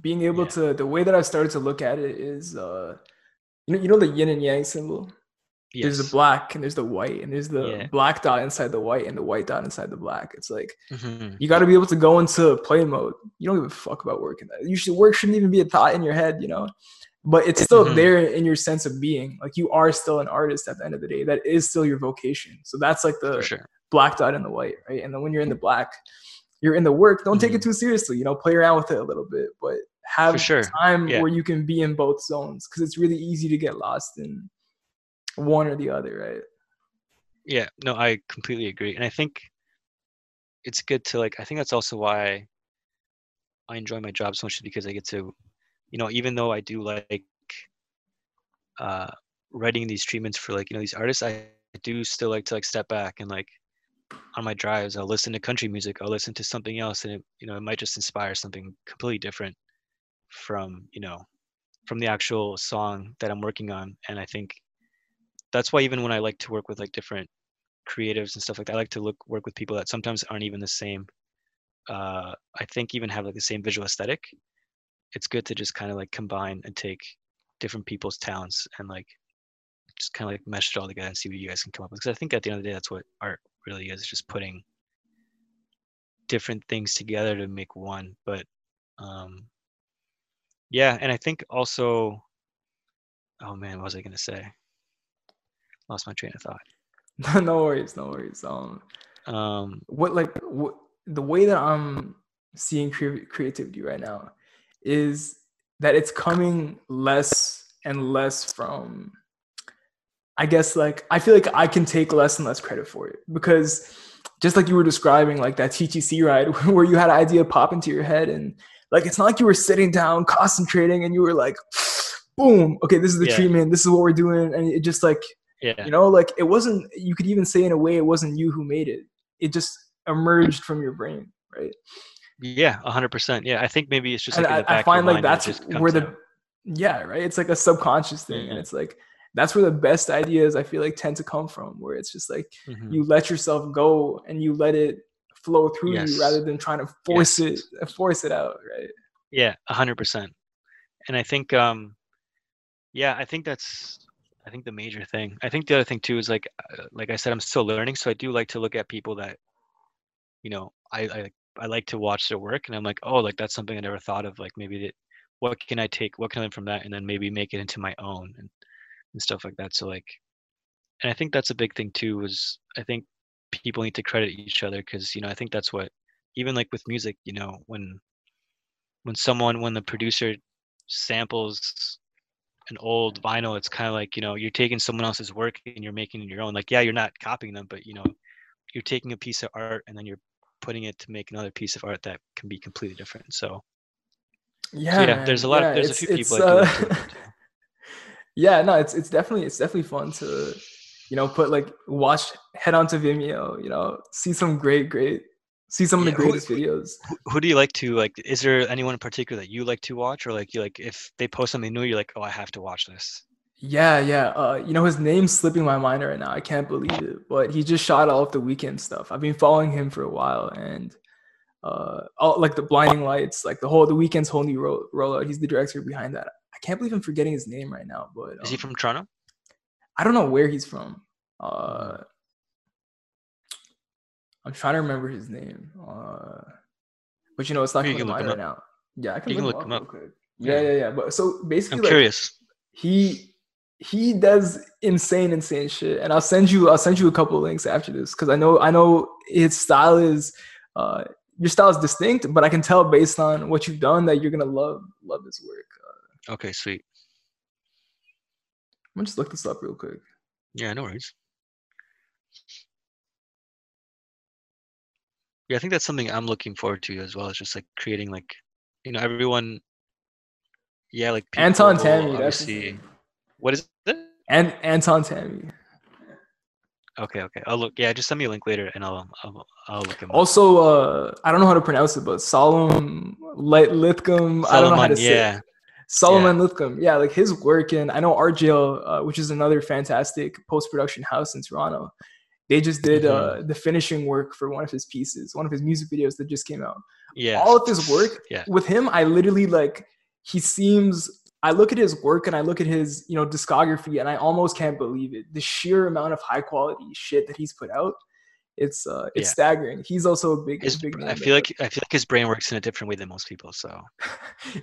Being able to, the way that I've started to look at it is, you know the yin and yang symbol? Yes. There's the black and there's the white, and there's the black dot inside the white and the white dot inside the black. It's like, you got to be able to go into play mode. You don't give a fuck about work in that. Work shouldn't even be a thought in your head, you know, but it's still there in your sense of being. Like, you are still an artist at the end of the day. That is still your vocation. So that's like the black dot and the white, right? And then when you're in the black, you're in the work. Don't take it too seriously, you know, play around with it a little bit, but have time where you can be in both zones, because it's really easy to get lost in one or the other, right? Yeah, no, I completely agree. And I think it's good to I think that's also why I enjoy my job so much, because I get to, even though I do writing these treatments for these artists, I do still like to step back and on my drives, I'll listen to country music, I'll listen to something else, and it might just inspire something completely different from from the actual song that I'm working on. And I think that's why even when I like to work with different creatives and stuff like that, I like to work with people that sometimes aren't even the same. I think even have the same visual aesthetic. It's good to just kind of combine and take different people's talents and just kind of mesh it all together and see what you guys can come up with. Because I think at the end of the day, that's what art really is, just putting different things together to make one. But yeah, and I think also, oh man, what was I gonna say? Lost my train of thought. No worries. The way that I'm seeing creativity right now is that it's coming less and less from, I guess, I feel I can take less and less credit for it, because just you were describing, that TTC ride where you had an idea pop into your head, and it's not you were sitting down concentrating and you were boom, okay, this is the treatment, this is what we're doing, and it just it wasn't, you could even say in a way it wasn't you who made it. It just emerged from your brain, right? Yeah, 100%. Yeah, I think maybe it's just I find that's where the out. Yeah, right. It's a subconscious thing, mm-hmm. and it's that's where the best ideas I feel tend to come from, where it's just mm-hmm. you let yourself go and you let it flow through you rather than trying to force it out, right? Yeah, 100%. And I think, I think the major thing. I think the other thing too is like I said, I'm still learning, so I do like to look at people that, I like to watch their work, and I'm that's something I never thought of. Maybe what can I take? What can I learn from that? And then maybe make it into my own and stuff like that. So and I think that's a big thing too. Was I think people need to credit each other, because I think that's what, even with music, when the producer samples an old vinyl, it's kind of you're taking someone else's work and you're making it your own. You're not copying them, but you're taking a piece of art and then you're putting it to make another piece of art that can be completely different. So there's a few people it's definitely fun to watch, head on to Vimeo, see some great of the greatest videos. Who do you is there anyone in particular that you like to watch, or you if they post something new, you're oh, I have to watch this? His name's slipping my mind right now, I can't believe it, but he just shot all of the Weeknd stuff. I've been following him for a while, and all the Blinding Lights, the Weeknd's whole new rollout, he's the director behind that. I can't believe I'm forgetting his name right now, but is he from Toronto? I don't know where he's from. I'm trying to remember his name, but it's not coming to mind right now. Yeah, I can look him up. Yeah. But so basically, I'm curious. He does insane shit, and I'll send you a couple of links after this, because I know his style is your style is distinct, but I can tell based on what you've done that you're gonna love his work. Okay, sweet. I'm gonna just look this up real quick. Yeah, no worries. Yeah, I think that's something I'm looking forward to as well. It's just creating everyone. Yeah, people, Anton Tammi. Obviously. What is it? And Anton Tammi. Okay. I'll look. Yeah, just send me a link later, and I'll look him up. Also, I don't know how to pronounce it, but Solomon Lithcomb. I don't know how to say it. Solomon Lithcomb. Yeah, his work, and I know RGL, which is another fantastic post-production house in Toronto. They just did the finishing work for one of his pieces, one of his music videos that just came out. Yeah. All of his work with him, I literally I look at his work and I look at his, discography, and I almost can't believe it. The sheer amount of high quality shit that he's put out, it's staggering. He's also a big name. I feel like his brain works in a different way than most people, so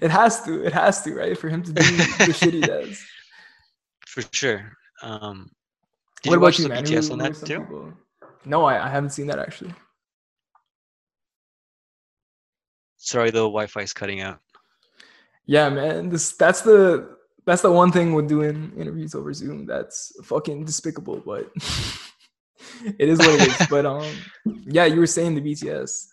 it has to, right? For him to do the shit he does. For sure. Did what you watch about you, the BTS on that too? People? No, I haven't seen that actually. Sorry, the Wi-Fi is cutting out. Yeah, man, that's the one thing with doing interviews over Zoom that's fucking despicable, but it is what it is. But yeah, you were saying the BTS.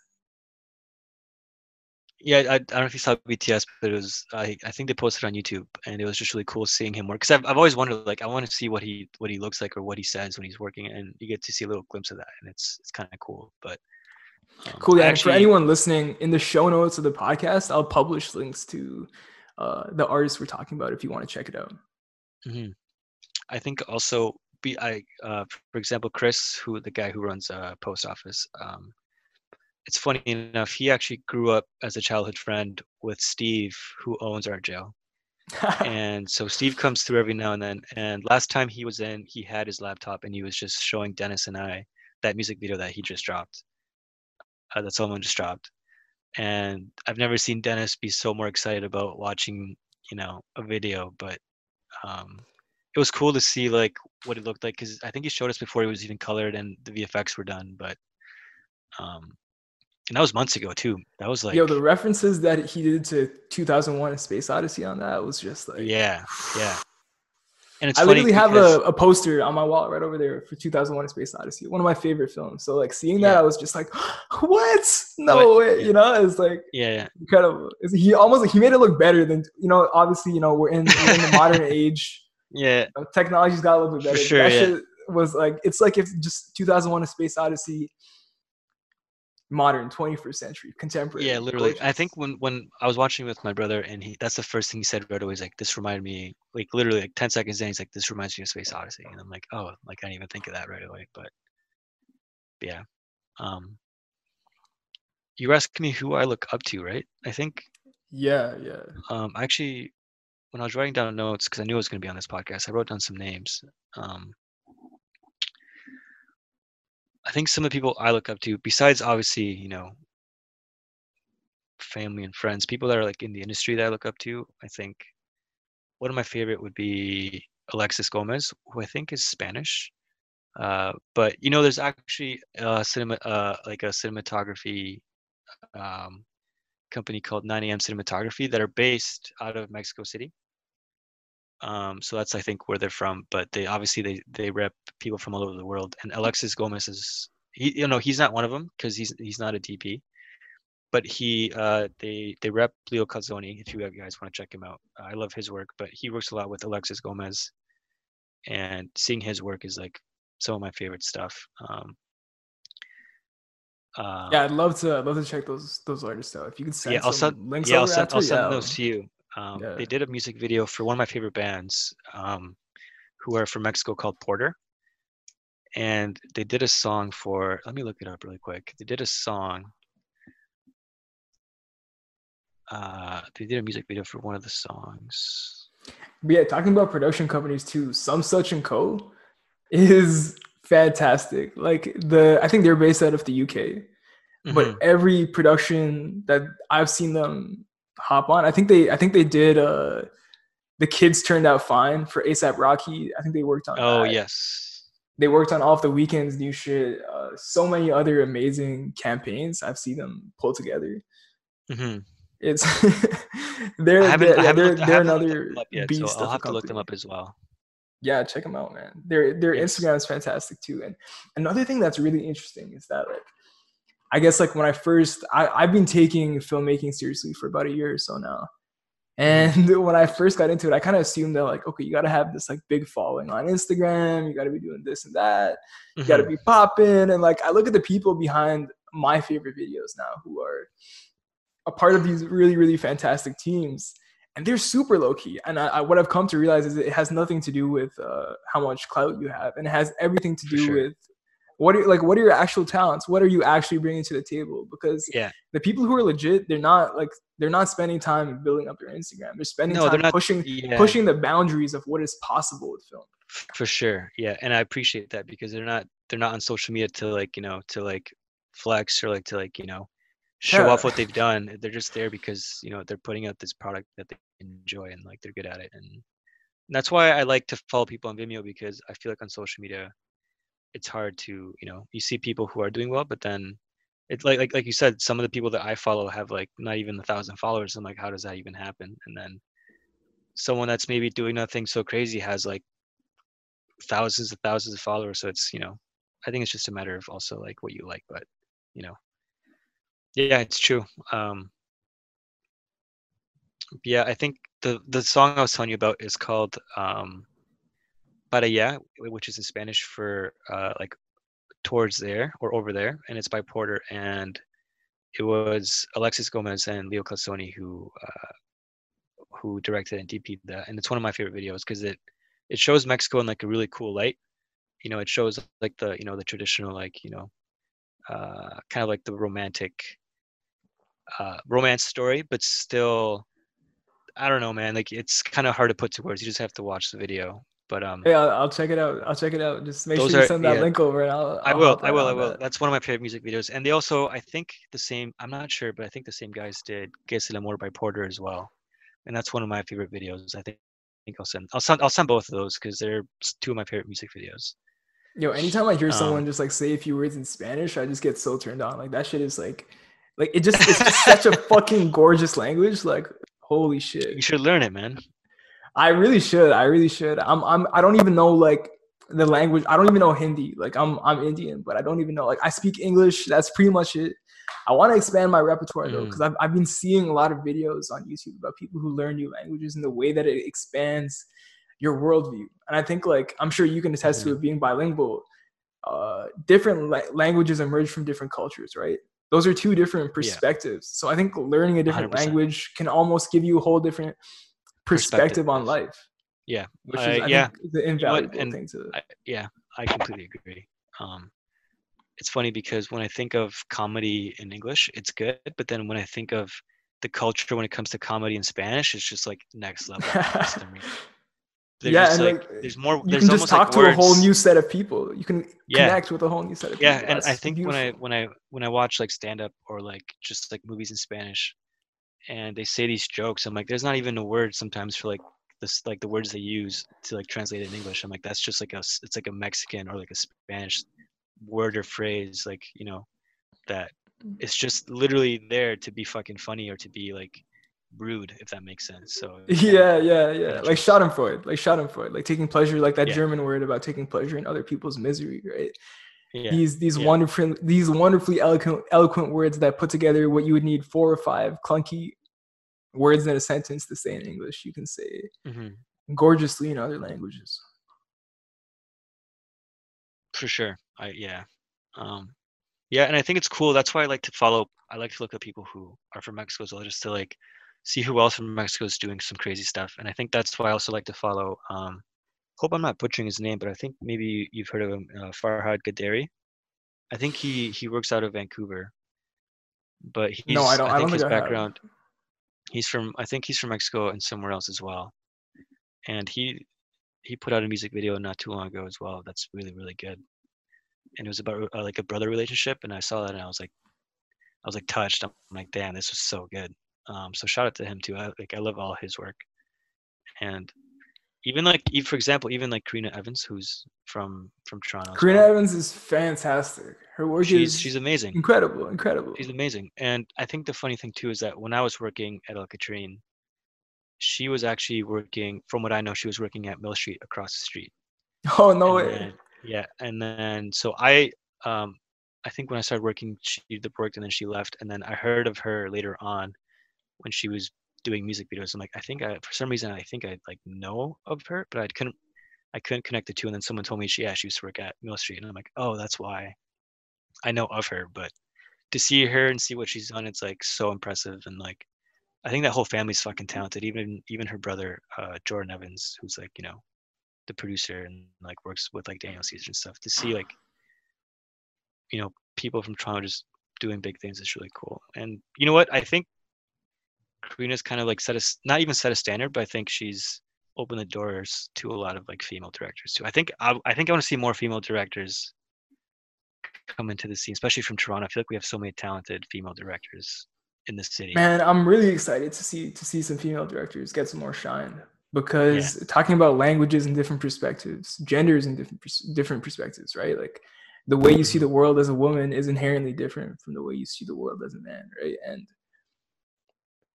Yeah, I don't know if you saw BTS, but it was I think they posted on YouTube, and it was just really cool seeing him work. Because I've always wondered, like, I want to see what he looks like or what he says when he's working, and you get to see a little glimpse of that, and it's kind of cool. But cool. Yeah, actually, for anyone listening, in the show notes of the podcast, I'll publish links to the artists we're talking about if you want to check it out. Mm-hmm. I think also for example, Chris, the guy who runs Post Office. It's funny enough, he actually grew up as a childhood friend with Steve, who owns our jail. And so Steve comes through every now and then. And last time he was in, he had his laptop and he was just showing Dennis and I that music video that he just dropped, that Solomon just dropped. And I've never seen Dennis be so more excited about watching, a video. But it was cool to see like what it looked like, because I think he showed us before he was even colored and the VFX were done. But and that was months ago too. That was like, the references that he did to 2001: A Space Odyssey on that was just like, yeah. And it's I literally have a poster on my wall right over there for 2001: A Space Odyssey, one of my favorite films. So like seeing that, I was just like, what? No way! Yeah. It's like incredible. He made it look better than Obviously, we're in the modern age. Yeah, technology's got a little bit better. For sure, that shit was like, it's like if just 2001: A Space Odyssey. Modern 21st century contemporary. Yeah, literally. Gorgeous. I think when I was watching with my brother, and that's the first thing he said right away. He's like, "This reminded me," like literally, like 10 seconds in, he's like, "This reminds me of Space Odyssey," and I'm like, "Oh, like I didn't even think of that right away." But yeah, you were asking me who I look up to, right? I think. Yeah. Actually, when I was writing down notes, because I knew I was going to be on this podcast, I wrote down some names. I think some of the people I look up to, besides obviously, family and friends, people that are like in the industry that I look up to, I think one of my favorite would be Alexis Gomez, who I think is Spanish. But there's actually a cinematography company called 9am Cinematography that are based out of Mexico City. So that's I think where they're from, but they rep people from all over the world. And Alexis Gomez is he's not one of them because he's not a DP, but they rep Leo Calzoni if you guys want to check him out. I love his work, but he works a lot with Alexis Gomez, and seeing his work is like some of my favorite stuff. Yeah, I'd love to check those artists out. If you could send links. Yeah, I'll send those to you. They did a music video for one of my favorite bands who are from Mexico called Porter, and they did a song for, let me look it up really quick, they did a music video for one of the songs. But yeah, talking about production companies too, Some Such & Co is fantastic. Like I think they're based out of the UK, mm-hmm. But every production that I've seen them hop on, I think they did The Kids Turned Out Fine for ASAP Rocky. I think they worked on that. Yes, they worked on all of The Weeknd's new shit, so many other amazing campaigns I've seen them pull together. Mm-hmm. It's they're another beast. So I'll have to look them up as well. Yeah, check them out, man. Their Instagram is fantastic too. And another thing that's really interesting is that I guess like when I've been taking filmmaking seriously for about a year or so now. And when I first got into it, I kind of assumed that like, okay, you got to have this like big following on Instagram. You got to be doing this and that. You got to be popping. And like, I look at the people behind my favorite videos now who are a part of these really, really fantastic teams. And they're super low key. And what I've come to realize is it has nothing to do with how much clout you have. And it has everything to do with, what are your actual talents? What are you actually bringing to the table? Because the people who are legit, they're not spending time building up their Instagram. They're spending time pushing the boundaries of what is possible with film. For sure, yeah, and I appreciate that because they're not on social media to flex or to show off what they've done. They're just there because they're putting out this product that they enjoy and like they're good at it, and that's why I like to follow people on Vimeo because I feel like on social media. It's hard to, you see people who are doing well, but then it's like you said, some of the people that I follow have like not even 1,000 followers. I'm like, how does that even happen? And then someone that's maybe doing nothing so crazy has like thousands and thousands of followers. So it's, you know, I think it's just a matter of also like what you like, but you know, yeah, it's true. Yeah, I think the song I was telling you about is called Para Allá, which is in Spanish for like towards there or over there, and it's by Porter, and it was Alexis Gomez and Leo Calzoni who directed and DP'd that, and it's one of my favorite videos because it shows Mexico in like a really cool light. You know, it shows like the, you know, the traditional, like, you know, kind of like the romantic romance story, but still, I don't know, man, like it's kind of hard to put to words. You just have to watch the video. But yeah, I'll check it out. Just make sure you send that link over, and I will. That's one of my favorite music videos. And they also, I think the same, I'm not sure, but I think the same guys did Que es el amor by Porter as well. And that's one of my favorite videos. I think I'll send both of those because they're two of my favorite music videos. Yo, anytime I hear someone just like say a few words in Spanish, I just get so turned on. Like that shit is like it's just such a fucking gorgeous language. Like, holy shit. You should learn it, man. I really should. I don't even know like the language. I don't even know Hindi. Like I'm Indian, but I don't even know. Like I speak English. That's pretty much it. I want to expand my repertoire though, because I've been seeing a lot of videos on YouTube about people who learn new languages and the way that it expands your worldview. And I think like, I'm sure you can attest to it being bilingual. Different languages emerge from different cultures, right? Those are two different perspectives. Yeah. So I think learning a different 100%. Language can almost give you a whole different perspective on life. Yeah. Which is I think, the invaluable thing to I completely agree. It's funny because when I think of comedy in English, it's good. But then when I think of the culture when it comes to comedy in Spanish, it's just like next level. There's more. You there's can just talk like to words. A whole new set of people. You can connect with a whole new set of people. Yeah, and I think when I watch like stand up or like just like movies in Spanish, and they say these jokes, I'm like, there's not even a word sometimes for like this, like the words they use to like translate it in English. I'm like, that's just like it's like a Mexican or like a Spanish word or phrase, like, you know, that it's just literally there to be fucking funny or to be like rude, if that makes sense. So yeah. Like Schadenfreude, like taking pleasure, like that German word about taking pleasure in other people's misery, right? Yeah. These wonderfully eloquent words that put together what you would need 4 or 5 clunky words in a sentence to say in English, you can say gorgeously in other languages. For sure. And I think it's cool. That's why I like to look at people who are from Mexico as well, just to like see who else from Mexico is doing some crazy stuff. And I think that's why I also like to follow, hope I'm not butchering his name, but I think maybe you've heard of him, Farhad Gaderi. I think he works out of Vancouver, but he's from Mexico and somewhere else as well. And he put out a music video not too long ago as well. That's really, really good. And it was about like a brother relationship. And I saw that and I was like touched. I'm like, damn, this was so good. So shout out to him too. I love all his work. And even for example, like Karina Evans, who's from Toronto. Karina Evans is fantastic. Her work she's amazing. Incredible. She's amazing. And I think the funny thing too is that when I was working at El Catrín, she was actually working, from what I know, she was working at Mill Street across the street. Oh, no way. And then so I think when I started working, she did the project and then she left. And then I heard of her later on when she was doing music videos. I'm like, I like know of her, but I couldn't connect the two. And then someone told me she used to work at Mill Street, and I'm like, oh, that's why I know of her. But to see her and see what she's done, it's like so impressive. And like, I think that whole family's fucking talented. Even her brother, Jordan Evans, who's like, you know, the producer and like works with like Daniel Caesar and stuff. To see like, you know, people from Toronto just doing big things is really cool. And you know what? I think Karina's kind of like not even set a standard, but I think she's opened the doors to a lot of like female directors too. I think I want to see more female directors come into the scene, especially from Toronto. I feel like we have so many talented female directors in the city. Man, I'm really excited to see some female directors get some more shine, because talking about languages and different perspectives, genders and different perspectives, right? Like the way you see the world as a woman is inherently different from the way you see the world as a man, right? And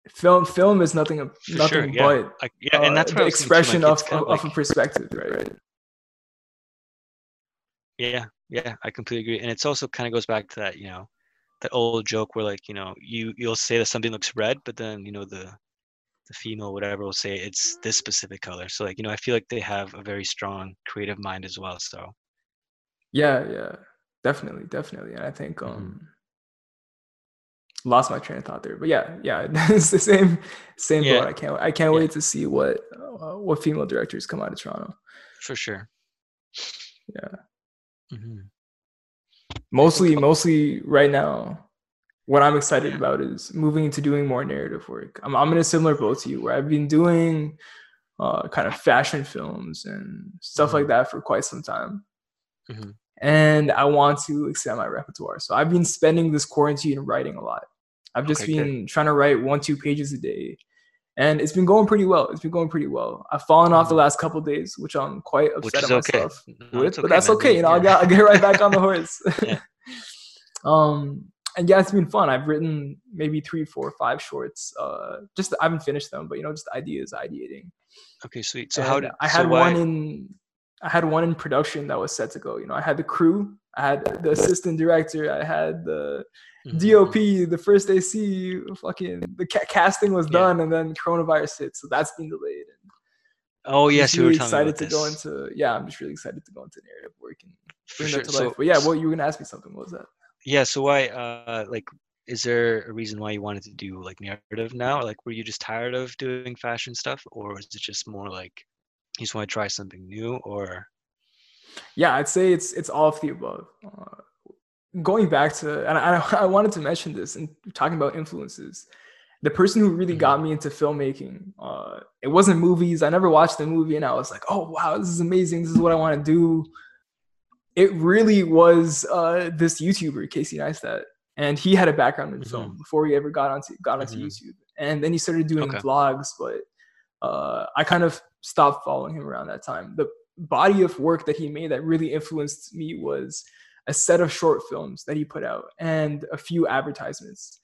film is nothing sure, yeah. but and that's the expression of a perspective, right? Yeah, I completely agree. And it's also kind of goes back to that, you know, that old joke where, like, you know, you'll say that something looks red, but then, you know, the female, whatever, will say it's this specific color. So, like, you know, I feel like they have a very strong creative mind as well. So yeah, definitely. And I think lost my train of thought there, but yeah, it's the same yeah. thought. I can't wait to see what female directors come out of Toronto, for sure. Yeah. Mm-hmm. Mostly right now, what I'm excited about is moving into doing more narrative work. I'm in a similar boat to you, where I've been doing kind of fashion films and stuff like that for quite some time. Mm-hmm. And I want to expand my repertoire. So I've been spending this quarantine writing a lot. I've just been trying to write 1-2 pages a day. And it's been going pretty well. I've fallen off the last couple of days, which I'm quite upset at myself with, but that's okay. You know, I'll get right back on the horse. Yeah. And yeah, it's been fun. I've written maybe 3, 4, 5 shorts. I haven't finished them, but, you know, just ideas, ideating. Okay, sweet. So I had one in production that was set to go. You know, I had the crew, I had the assistant director, I had the DOP, the first AC, the casting was done, and then coronavirus hit, so that's been delayed. And oh yes, you were excited to go into. Yeah, I'm just really excited to go into narrative work and bring that to life. But yeah, well, you were gonna ask me something. What was that? Yeah. So why, is there a reason why you wanted to do like narrative now? Like, were you just tired of doing fashion stuff, or is it just more like you just want to try something new? Or yeah, I'd say it's all of the above. Going back to, and I wanted to mention this in talking about influences, the person who really got me into filmmaking, it wasn't movies. I never watched a movie and I was like, oh wow, this is amazing, this is what I want to do. It really was this YouTuber, Casey Neistat, and he had a background in film before he ever got onto YouTube. And then he started doing vlogs, but I kind of stopped following him around that time. The body of work that he made that really influenced me was a set of short films that he put out and a few advertisements.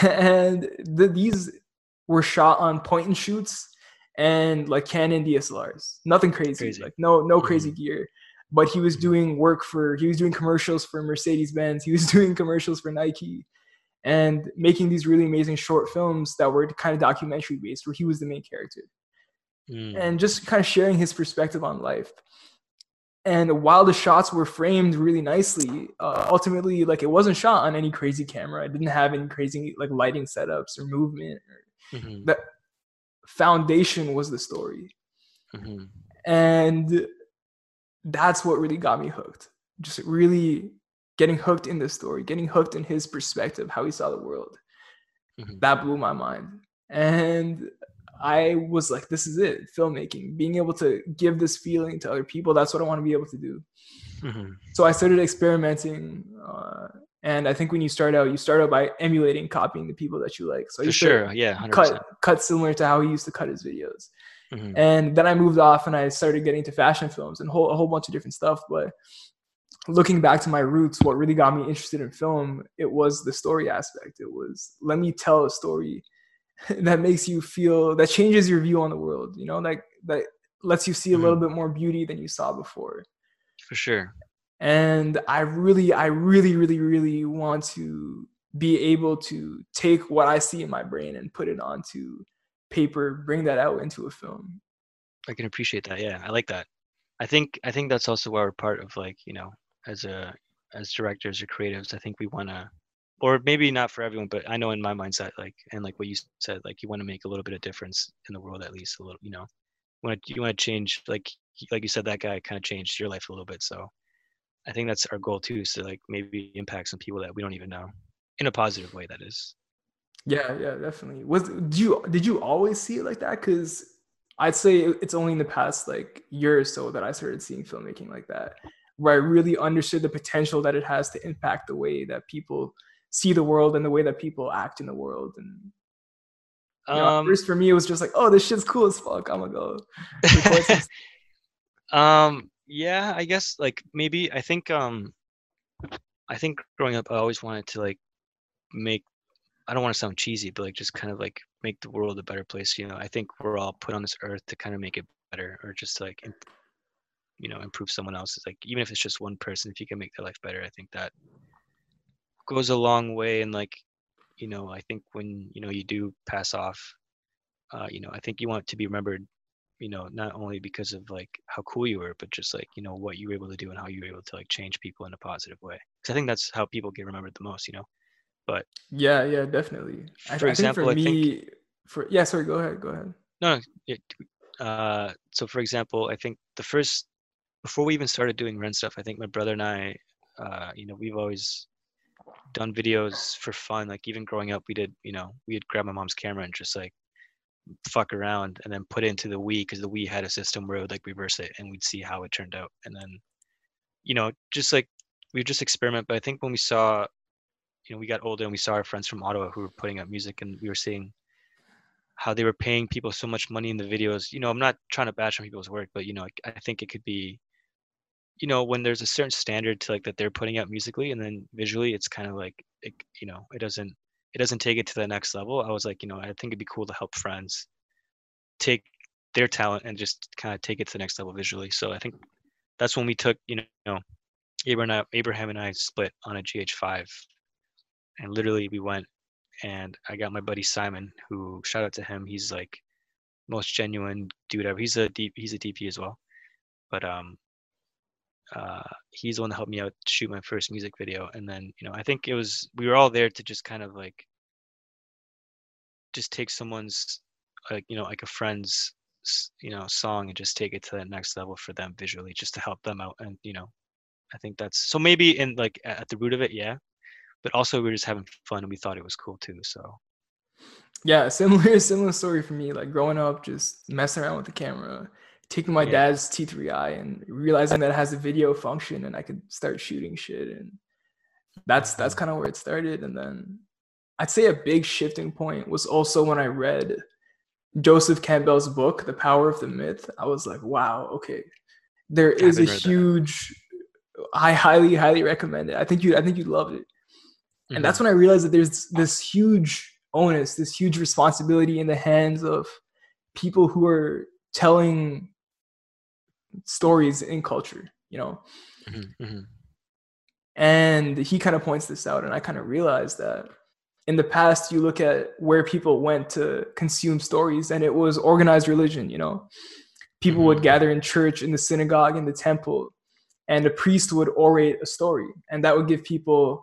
And these were shot on point and shoots and like Canon DSLRs, nothing crazy. Like no crazy gear, but he was doing commercials for Mercedes-Benz. He was doing commercials for Nike and making these really amazing short films that were kind of documentary based, where he was the main character and just kind of sharing his perspective on life. And while the shots were framed really nicely, ultimately, like, it wasn't shot on any crazy camera. It didn't have any crazy like lighting setups or movement. The foundation was the story. And that's what really got me hooked. Just really getting hooked in the story, getting hooked in his perspective, how he saw the world. That blew my mind. And I was like, this is it, filmmaking, being able to give this feeling to other people. That's what I want to be able to do. So I started experimenting. And I think when you start out by emulating, copying the people that you like. So I used to cut similar to how he used to cut his videos. And then I moved off and I started getting to fashion films and a whole bunch of different stuff. But looking back to my roots, what really got me interested in film, it was the story aspect. It was, let me tell a story that makes you feel, that changes your view on the world, you know, like that lets you see a little bit more beauty than you saw before, for sure. And I really want to be able to take what I see in my brain and put it onto paper, bring that out into a film. I can appreciate that. Yeah, I like that. I think that's also why we're part of, like, you know, as directors or creatives, I think we want to, or maybe not for everyone, but I know in my mindset, like, and like what you said, like, you want to make a little bit of difference in the world, at least a little, you know, you want to change, like you said, that guy kind of changed your life a little bit. So I think that's our goal too. So like maybe impact some people that we don't even know in a positive way, that is. Yeah, definitely. Did you always see it like that? 'Cause I'd say it's only in the past like year or so that I started seeing filmmaking like that, where I really understood the potential that it has to impact the way that people see the world and the way that people act in the world. And you know, at first for me, it was just like, oh, this shit's cool as fuck, I'm gonna go. Yeah, I guess like maybe I think I think growing up, I always wanted to like make, I don't want to sound cheesy, but like just kind of like make the world a better place. You know, I think we're all put on this earth to kind of make it better, or just like, you know, improve someone else's. Like, even if it's just one person, if you can make their life better, I think that goes a long way. And like, you know, I think when, you know, you do pass off, you know, I think you want to be remembered, you know, not only because of like how cool you were, but just like, you know, what you were able to do and how you were able to like change people in a positive way. Cause I think that's how people get remembered the most, you know? But yeah, definitely. For example, I think for, yeah, sorry, go ahead. No, so for example, I think the first, before we even started doing Ren stuff, I think my brother and I, you know, we've always done videos for fun. Like even growing up, we did, you know, we'd grab my mom's camera and just like fuck around and then put it into the Wii, because the Wii had a system where it would like reverse it and we'd see how it turned out. And then, you know, just like we would just experiment. But I think when we saw, you know, we got older and we saw our friends from Ottawa who were putting up music, and we were seeing how they were paying people so much money in the videos. You know, I'm not trying to bash on people's work, but, you know, I think it could be, you know, when there's a certain standard to like that they're putting out musically, and then visually it's kind of like, it, you know, it doesn't take it to the next level. I was like, you know, I think it'd be cool to help friends take their talent and just kind of take it to the next level visually. So I think that's when we took, you know, Abraham and I split on a GH5, and literally we went and I got my buddy Simon, who, shout out to him, he's like most genuine dude ever. He's a DP as well, but he's the one that helped me out shoot my first music video. And then, you know, I think it was, we were all there to just kind of like just take someone's, like, you know, like a friend's, you know, song and just take it to that next level for them visually, just to help them out. And, you know, I think that's, so maybe in like at the root of it, yeah, but also we were just having fun and we thought it was cool too. So yeah, similar story for me, like growing up just messing around with the camera, taking my dad's T3i and realizing that it has a video function and I could start shooting shit. And that's kind of where it started. And then I'd say a big shifting point was also when I read Joseph Campbell's book, The Power of the Myth. I was like, wow, okay, there is a huge, I highly, highly recommend it. I think you'd love it. Mm-hmm. And that's when I realized that there's this huge onus, this huge responsibility in the hands of people who are telling stories in culture, you know. Mm-hmm, mm-hmm. And he kind of points this out, and I kind of realized that in the past you look at where people went to consume stories, and it was organized religion, you know. People mm-hmm. would gather in church, in the synagogue, in the temple, and a priest would orate a story, and that would give people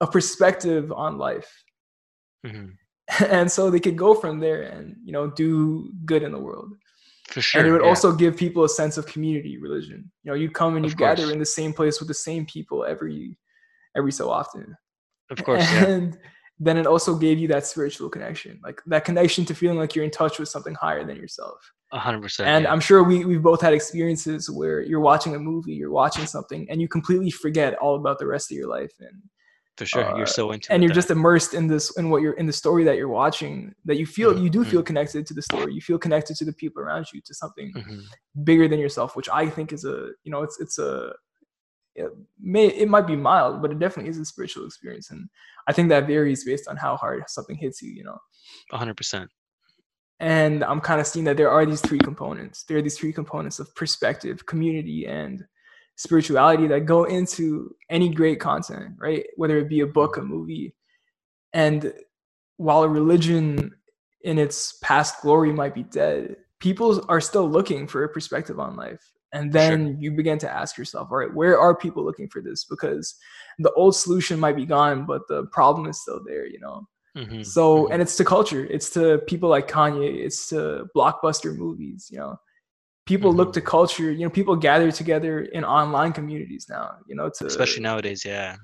a perspective on life. Mm-hmm. And so they could go from there and, you know, do good in the world. For sure. And it would also give people a sense of community religion. You know, you come and you gather in the same place with the same people every so often. Of course. And then it also gave you that spiritual connection, like that connection to feeling like you're in touch with something higher than yourself. 100%. And I'm sure we've both had experiences where you're watching a movie, you're watching something, and you completely forget all about the rest of your life. And for sure, you're so into and you're just immersed in the story that you're watching, that you feel mm-hmm. you do feel connected to the story, you feel connected to the people around you, to something mm-hmm. bigger than yourself, which I think is a, you know, it might be mild, but it definitely is a spiritual experience. And I think that varies based on how hard something hits you, you know. 100%. And I'm kind of seeing that there are these three components of perspective, community, and spirituality that go into any great content, right? Whether it be a book, a movie. And while a religion in its past glory might be dead, people are still looking for a perspective on life. And then you begin to ask yourself, all right, where are people looking for this? Because the old solution might be gone, but the problem is still there, you know? Mm-hmm. So, and it's to culture, it's to people like Kanye, it's to blockbuster movies, you know? People mm-hmm. look to culture, you know, people gather together in online communities now, you know, especially nowadays. Yeah.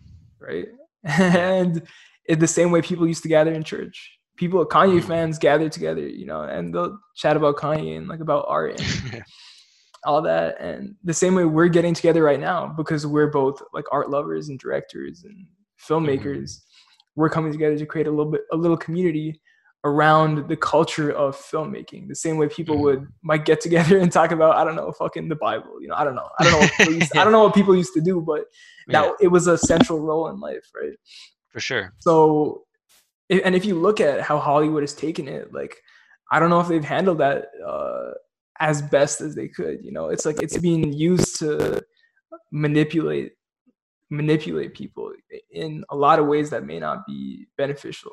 Right. And in the same way people used to gather in church, people, Kanye mm-hmm. fans gather together, you know, and they'll chat about Kanye and like about art and all that. And the same way we're getting together right now, because we're both like art lovers and directors and filmmakers, mm-hmm. we're coming together to create a little community around the culture of filmmaking, the same way people might get together and talk about, I don't know, fucking the Bible, you know, I don't know what people used to do, but it was a central role in life, right? For sure. So, and if you look at how Hollywood has taken it, like, I don't know if they've handled that as best as they could, you know. It's like it's being used to manipulate people in a lot of ways that may not be beneficial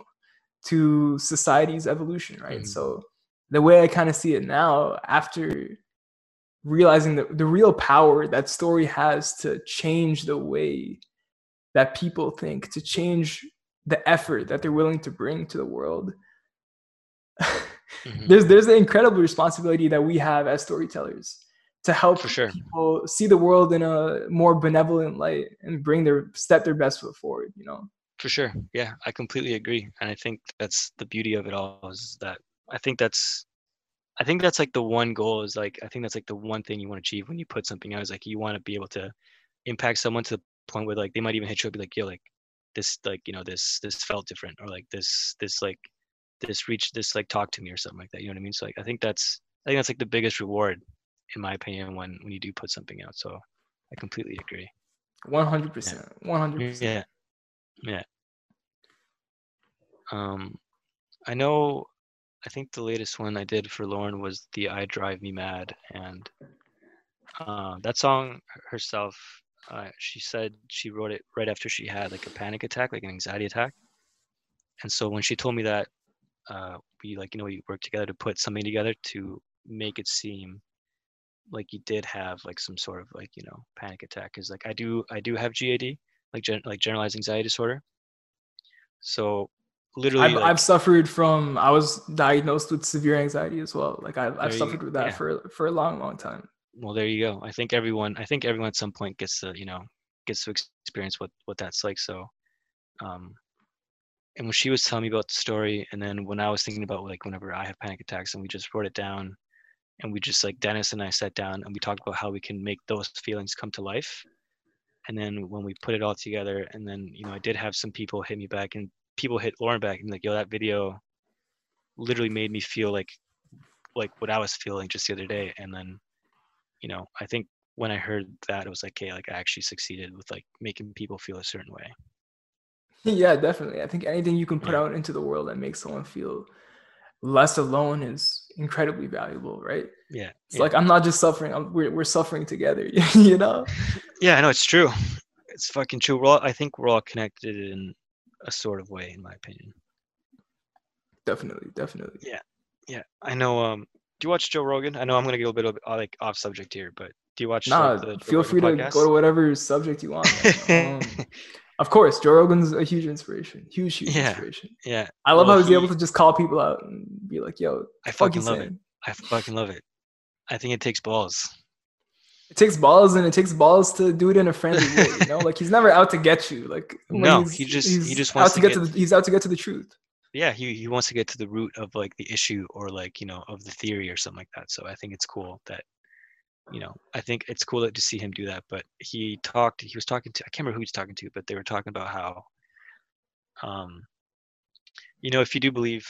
to society's evolution, right? So the way I kind of see it now, after realizing the real power that story has to change the way that people think, to change the effort that they're willing to bring to the world, there's the incredible responsibility that we have as storytellers to help people see the world in a more benevolent light and bring their best foot forward, you know? For sure. Yeah, I completely agree. And I think that's the beauty of it all, is that I think that's like the one goal, is like, I think that's like the one thing you want to achieve when you put something out, is like, you want to be able to impact someone to the point where like, they might even hit you up and be like, yo, like this, like, you know, this felt different, or like this, like this reached this, like talk to me or something like that. You know what I mean? So like, I think that's like the biggest reward, in my opinion, when you do put something out. So I completely agree. 100%. 100%. Yeah. Yeah. I think the latest one I did for Lauren was the I Drive Me Mad, and that song herself, she said she wrote it right after she had like a panic attack, like an anxiety attack. And so when she told me that, we like, you know, we worked together to put something together to make it seem like you did have like some sort of like, you know, panic attack, because like I do have GAD, like generalized anxiety disorder. So literally I've suffered from, I was diagnosed with severe anxiety as well. Like I've suffered with that for a long time. Well, there you go. I think everyone at some point gets to experience what that's like. So, and when she was telling me about the story, and then when I was thinking about like whenever I have panic attacks, and we just wrote it down, and we just like, Dennis and I sat down and we talked about how we can make those feelings come to life. And then when we put it all together, and then, you know, I did have some people hit me back, and people hit Lauren back and like, yo, that video literally made me feel like what I was feeling just the other day. And then, you know, I think when I heard that, it was like, hey, like I actually succeeded with like making people feel a certain way. Yeah, definitely. I think anything you can put out into the world that makes someone feel less alone is incredibly valuable, right? Yeah. It's like, I'm not just suffering. We're suffering together, you know? Yeah, I know. It's true. It's fucking true. I think we're all connected in a sort of way, in my opinion. Definitely. Yeah. Yeah. I know. Do you watch Joe Rogan? I know I'm going to get a bit like off subject here, but do you watch? Nah, like, feel free podcast? To go to whatever subject you want. Of course, Joe Rogan's a huge inspiration. Huge inspiration. Yeah. I love how he's able to just call people out and be like, yo, I fucking love it. I think it takes balls. It takes balls, and it takes balls to do it in a friendly way, you know? Like, he's never out to get you. Like, no, he just wants he's out to get to the truth. Yeah, he wants to get to the root of like the issue, or like, you know, of the theory or something like that. So I think it's cool that, you know, I think it's cool to see him do that. But he was talking to, I can't remember who he was talking to, but they were talking about how, you know, if you do believe,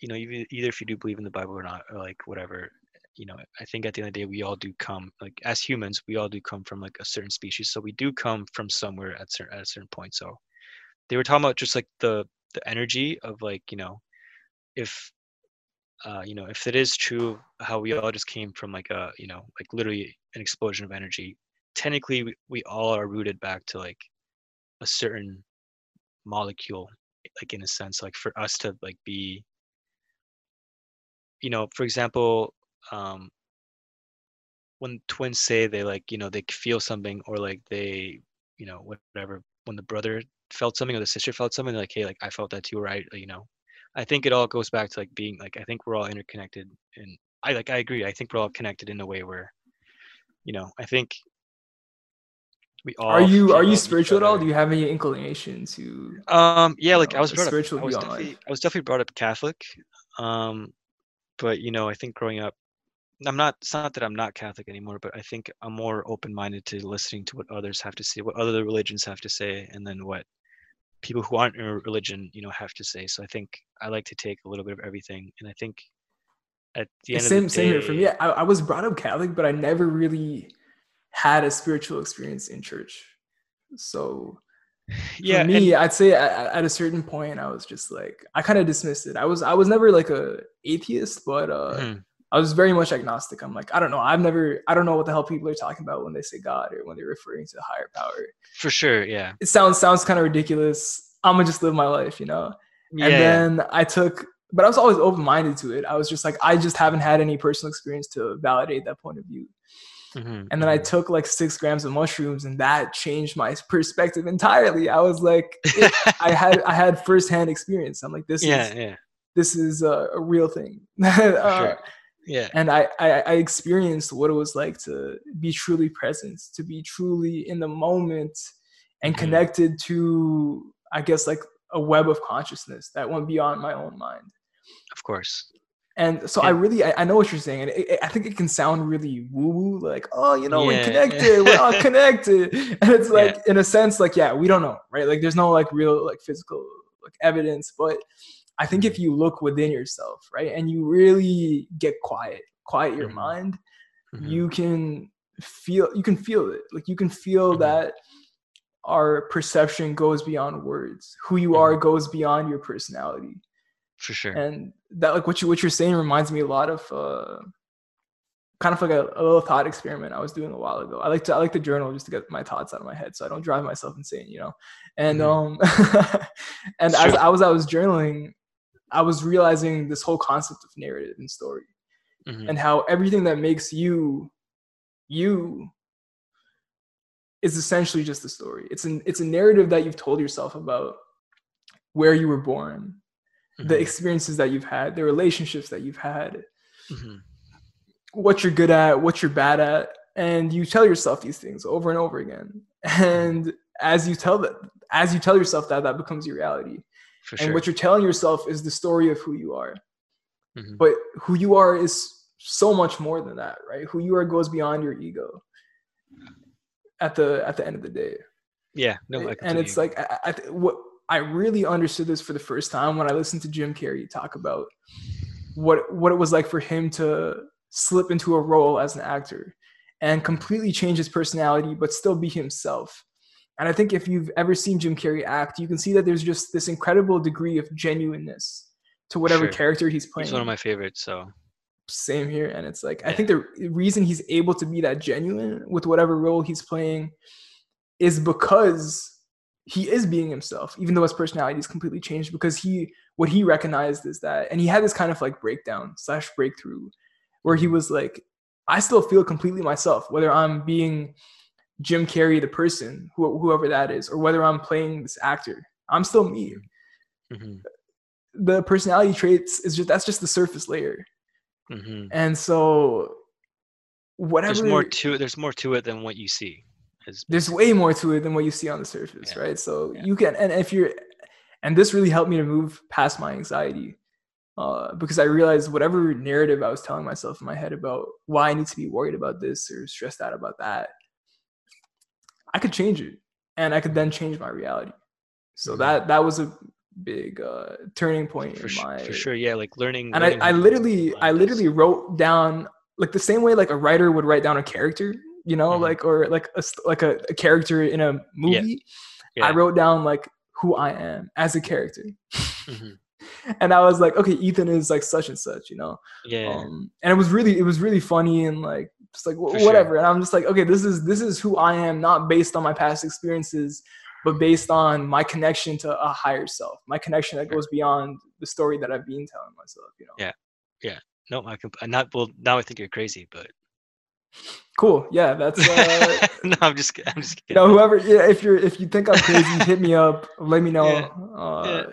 you know, either if you do believe in the Bible or not, or like whatever, you know, I think at the end of the day, we all do come, like as humans, we all do come from like a certain species. So we do come from somewhere at a certain point. So they were talking about just like the energy of like, you know, if it is true how we all just came from like a, you know, like literally an explosion of energy, technically we all are rooted back to like a certain molecule, like in a sense, like for us to like be, you know, for example, when twins say they like, you know, they feel something, or like they, you know, whatever, when the brother felt something or the sister felt something, like, hey, like I felt that too, right? You know, I think it all goes back to like being like, I think we're all interconnected, and I agree. I think we're all connected in a way where, you know, I think we all are you spiritual at all? Do you have any inclination to yeah, like know, I was definitely brought up Catholic. But you know, I think growing up, it's not that I'm not Catholic anymore, but I think I'm more open-minded to listening to what others have to say, what other religions have to say, and then what people who aren't in a religion, you know, have to say. So I think I like to take a little bit of everything. And I think at the end of the day, same here for me. I was brought up Catholic, but I never really had a spiritual experience in church. So yeah, for me, I'd say at a certain point, I was just like, I kind of dismissed it. I was never like a atheist, but I was very much agnostic. I'm like, I don't know. I don't know what the hell people are talking about when they say God or when they're referring to the higher power. For sure. Yeah. It sounds kind of ridiculous. I'm gonna just live my life, you know? Yeah. And then but I was always open-minded to it. I was just like, I just haven't had any personal experience to validate that point of view. Mm-hmm. And then I took like 6 grams of mushrooms, and that changed my perspective entirely. I was like, I had firsthand experience. I'm like, this is a real thing. Sure. Yeah. And I experienced what it was like to be truly present, to be truly in the moment and connected to, I guess, like a web of consciousness that went beyond my own mind. Of course. And so I know what you're saying. And I think it can sound really woo-woo, like, oh, you know, we're connected, we're all connected. And it's like, in a sense, like, yeah, we don't know, right? Like, there's no like real, like physical like evidence. But I think if you look within yourself, right, and you really get quiet your mind, you can feel it. Like, you can feel that our perception goes beyond words. Who you are goes beyond your personality. For sure. And that, like, what you're saying reminds me a lot of kind of like a little thought experiment I was doing a while ago. I like to journal just to get my thoughts out of my head so I don't drive myself insane, you know. And and sure. as I was journaling, I was realizing this whole concept of narrative and story, and how everything that makes you is essentially just a story. It's a narrative that you've told yourself about where you were born, the experiences that you've had, the relationships that you've had, what you're good at, what you're bad at. And you tell yourself these things over and over again. And as you tell yourself that, that becomes your reality. For sure. And what you're telling yourself is the story of who you are. But who you are is so much more than that, right? Who you are goes beyond your ego at the end of the day. Yeah. No, I continue. And it's like, I really understood this for the first time when I listened to Jim Carrey talk about what it was like for him to slip into a role as an actor and completely change his personality, but still be himself. And I think if you've ever seen Jim Carrey act, you can see that there's just this incredible degree of genuineness to whatever character he's playing. He's one of my favorites, so. Same here. And it's like, I think the reason he's able to be that genuine with whatever role he's playing is because he is being himself, even though his personality is completely changed, because what he recognized is that, and he had this kind of like breakdown/breakthrough where he was like, I still feel completely myself, whether I'm being Jim Carrey, the person, whoever that is, or whether I'm playing this actor, I'm still me. The personality traits that's just the surface layer. And so whatever, there's more to it than what you see. There's way more to it than what you see on the surface, right? So you can, and this really helped me to move past my anxiety, because I realized whatever narrative I was telling myself in my head about why I need to be worried about this or stressed out about that, I could change it, and I could then change my reality. So that was a big turning point like learning. And I literally wrote down, like, the same way like a writer would write down a character, you know, like, or like a character in a movie. Yeah. I wrote down like who I am as a character. And I was like, okay, Ethan is like such and such, you know? Yeah. And it was really funny and like, just like whatever. Sure. And I'm just like, okay, this is who I am, not based on my past experiences, but based on my connection to a higher self, my connection that goes beyond the story that I've been telling myself, you know? Yeah. Yeah. No, now I think you're crazy, but. Cool. Yeah, that's no, I'm just kidding. No, whoever, if you think I'm crazy, hit me up, let me know.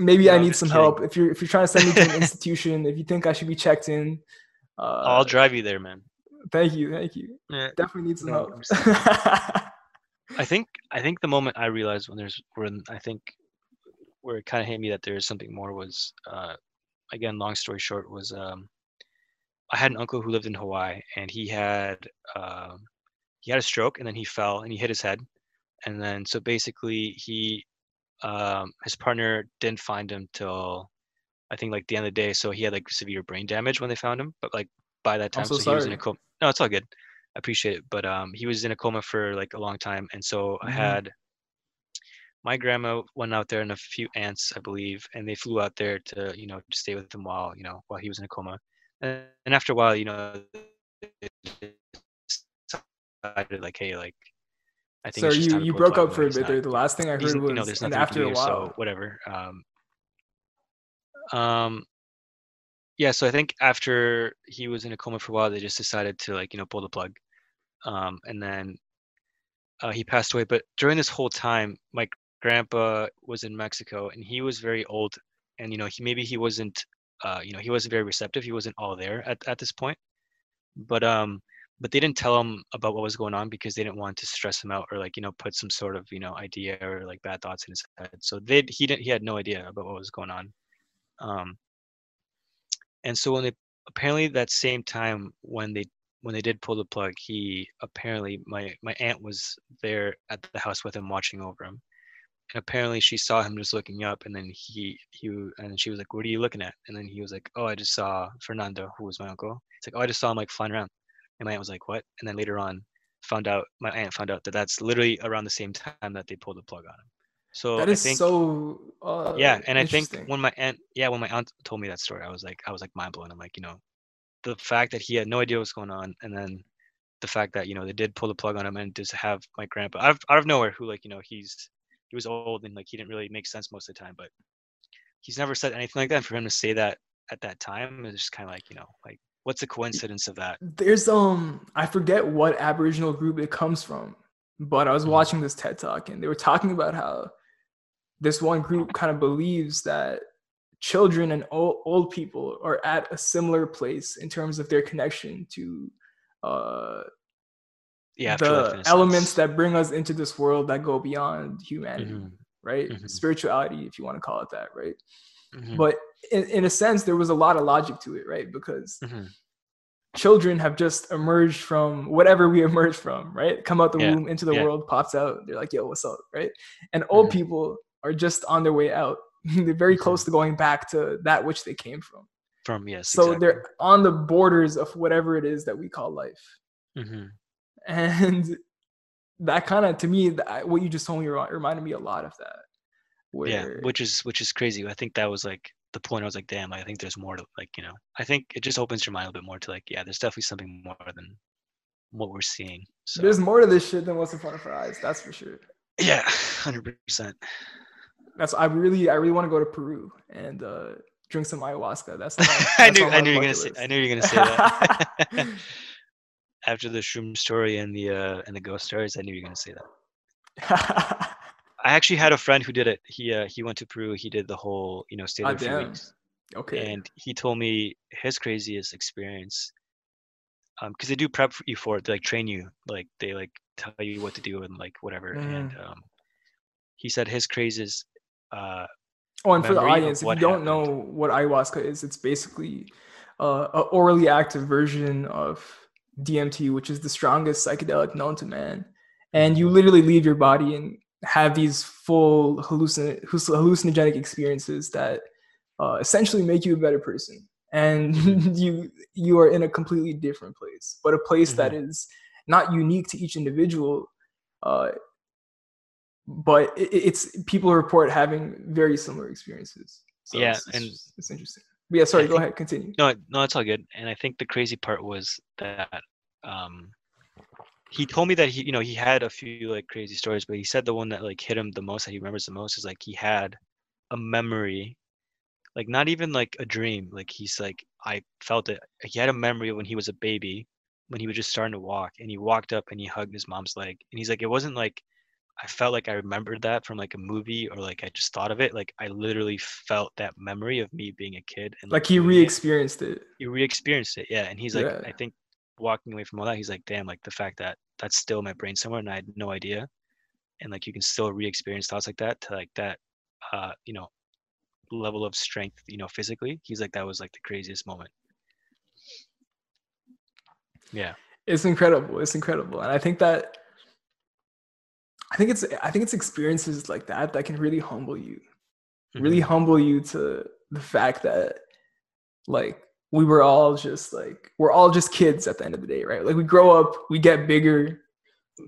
Maybe I need some help. If you're trying to send me to an institution, if you think I should be checked in, I'll drive you there, man. Thank you. Yeah. Definitely need some help. I think the moment I realized where it kind of hit me that there is something more was, again, long story short, was I had an uncle who lived in Hawaii, and he had a stroke, and then he fell and he hit his head. And then, so basically he his partner didn't find him till I think like the end of the day. So he had like severe brain damage when they found him. But like by that time, so he was in a coma. No, it's all good. I appreciate it. But he was in a coma for like a long time. And so I had my grandma went out there and a few aunts, I believe, and they flew out there to, you know, to stay with him while he was in a coma. And after a while, you know, decided like, hey, like, I think so. You broke up for a bit there. The last thing I heard was, you know, there's nothing after a while. So whatever. Yeah, so I think after he was in a coma for a while, they just decided to, like, you know, pull the plug. And then he passed away. But during this whole time, my grandpa was in Mexico, and he was very old. And, you know, he wasn't, you know, he wasn't very receptive. He wasn't all there at this point. But they didn't tell him about what was going on because they didn't want to stress him out or, like, you know, put some sort of, you know, idea or like bad thoughts in his head. So he had no idea about what was going on. And so apparently that same time when they did pull the plug, he apparently, my aunt was there at the house with him watching over him. And apparently she saw him just looking up, and then she was like, "What are you looking at?" And then he was like, "Oh, I just saw Fernando," who was my uncle. It's like, "Oh, I just saw him like flying around." And my aunt was like, "What?" And then later on, my aunt found out that that's literally around the same time that they pulled the plug on him. So that is yeah. And I think when my aunt told me that story, I was like mind blown. I'm like, you know, the fact that he had no idea what's going on, and then the fact that, you know, they did pull the plug on him, and just have my grandpa out of nowhere, who, like, you know, he was old and like he didn't really make sense most of the time, but he's never said anything like that. And for him to say that at that time is just kind of like, you know, like, what's the coincidence of that? There's I forget what Aboriginal group it comes from, but I was watching this TED Talk, and they were talking about how this one group kind of believes that children and old people are at a similar place in terms of their connection to the elements that bring us into this world that go beyond humanity, right? Spirituality, if you want to call it that, right? But in a sense, there was a lot of logic to it, right? Because children have just emerged from whatever we emerged from, right? Come out the womb, into the world, pops out. They're like, "Yo, what's up?" Right? And old people are just on their way out. They're very close to going back to that which they came from. They're on the borders of whatever it is that we call life. And that kind of, to me, what you just told me reminded me a lot of that. Where... Yeah, which is crazy. I think that was like the point. I was like, damn, I think there's more to, like, you know, I think it just opens your mind a little bit more to, like, yeah, there's definitely something more than what we're seeing. So there's more to this shit than what's in front of our eyes. That's for sure. Yeah, 100%. That's I really want to go to Peru and drink some ayahuasca. I knew you were gonna say that. After the shroom story and the ghost stories, I knew you were gonna say that. I actually had a friend who did it. He went to Peru. He did the whole, you know, stay there for weeks. Okay. And he told me his craziest experience. Because they do prep you for it. They like train you. Like they like tell you what to do and like whatever. And he said his craziest. And for the audience, if you don't know what ayahuasca is, it's basically an orally active version of DMT, which is the strongest psychedelic known to man. And you literally leave your body and have these full hallucinogenic experiences that essentially make you a better person, and you are in a completely different place, but a place that is not unique to each individual, but it's people report having very similar experiences. So yeah, it's interesting. But yeah, sorry, go ahead, continue. No, it's all good. And I think the crazy part was that he told me that he, you know, he had a few like crazy stories, but he said the one that like hit him the most, that he remembers the most, is like he had a memory, like not even like a dream. Like he's like, I felt it. He had a memory when he was a baby, when he was just starting to walk, and he walked up and he hugged his mom's leg, and he's like, it wasn't like I felt like I remembered that from like a movie or like I just thought of it. Like I literally felt that memory of me being a kid, and like he re-experienced it. He re-experienced it, yeah. And he's like, I think walking away from all that, he's like, damn, like the fact that that's still in my brain somewhere, and I had no idea. And like you can still re-experience thoughts like that to like that, you know, level of strength, you know, physically. He's like, that was like the craziest moment. Yeah, it's incredible. And I think that I think it's experiences like that that can really humble you, to the fact that like we're all just kids at the end of the day, right? Like we grow up, we get bigger,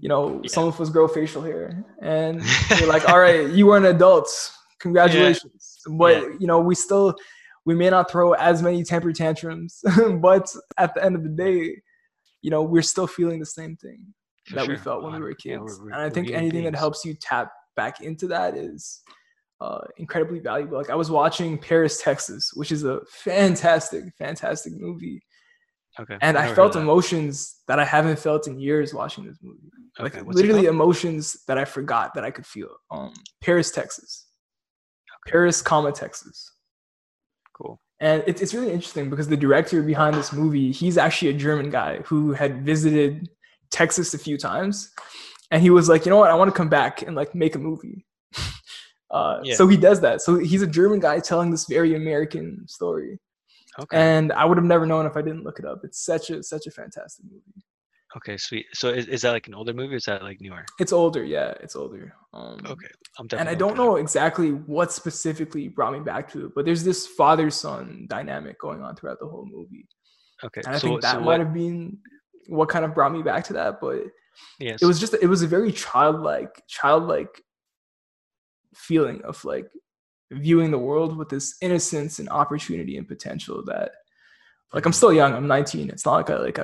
you know, yeah. Some of us grow facial hair, and you're like, all right, you are an adult, congratulations. Yeah. But yeah. You know, we may not throw as many temper tantrums, but at the end of the day, you know, we're still feeling the same thing we felt when we were kids. Yeah, and I think anything that helps you tap back into that is incredibly valuable. Like I was watching Paris, Texas, which is a fantastic movie. Okay. And I felt emotions that I haven't felt in years watching this movie. Okay. Like literally emotions that I forgot that I could feel. Paris, Texas. Okay. Paris, Texas. Cool. And it's really interesting because the director behind this movie, he's actually a German guy who had visited Texas a few times, and he was like, you know what, I want to come back and like make a movie. So he does that. So he's a German guy telling this very American story. Okay. And I would have never known if I didn't look it up. It's such a fantastic movie. Okay, sweet. So is that like an older movie, or is that like newer? It's older, yeah, it's older. Okay. And I don't know exactly what specifically brought me back to it, but there's this father-son dynamic going on throughout the whole movie. Okay. And I think that might have been what kind of brought me back to that, but yes. it was a very childlike feeling of like viewing the world with this innocence and opportunity and potential that like I'm still young, I'm 19. It's not like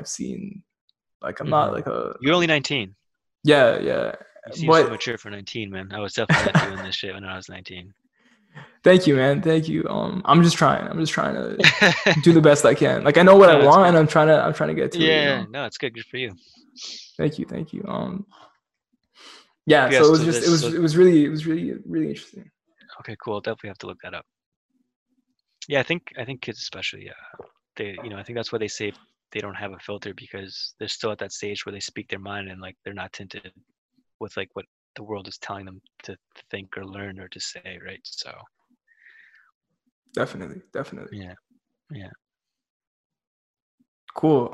You're only 19. Yeah, yeah. You seem so mature for 19, man. I was definitely doing this shit when I was 19. Thank you, man. Thank you. I'm just trying to do the best I can. Like I know what I want, and I'm trying to get to it. Yeah, you know? No, it's good. Good for you. Thank you. Yeah. So it was really interesting. Okay, cool. I'll definitely have to look that up. Yeah, I think kids especially. Yeah, I think that's why they say they don't have a filter, because they're still at that stage where they speak their mind and like they're not tinted with like what the world is telling them to think or learn or to say, right? So definitely yeah cool.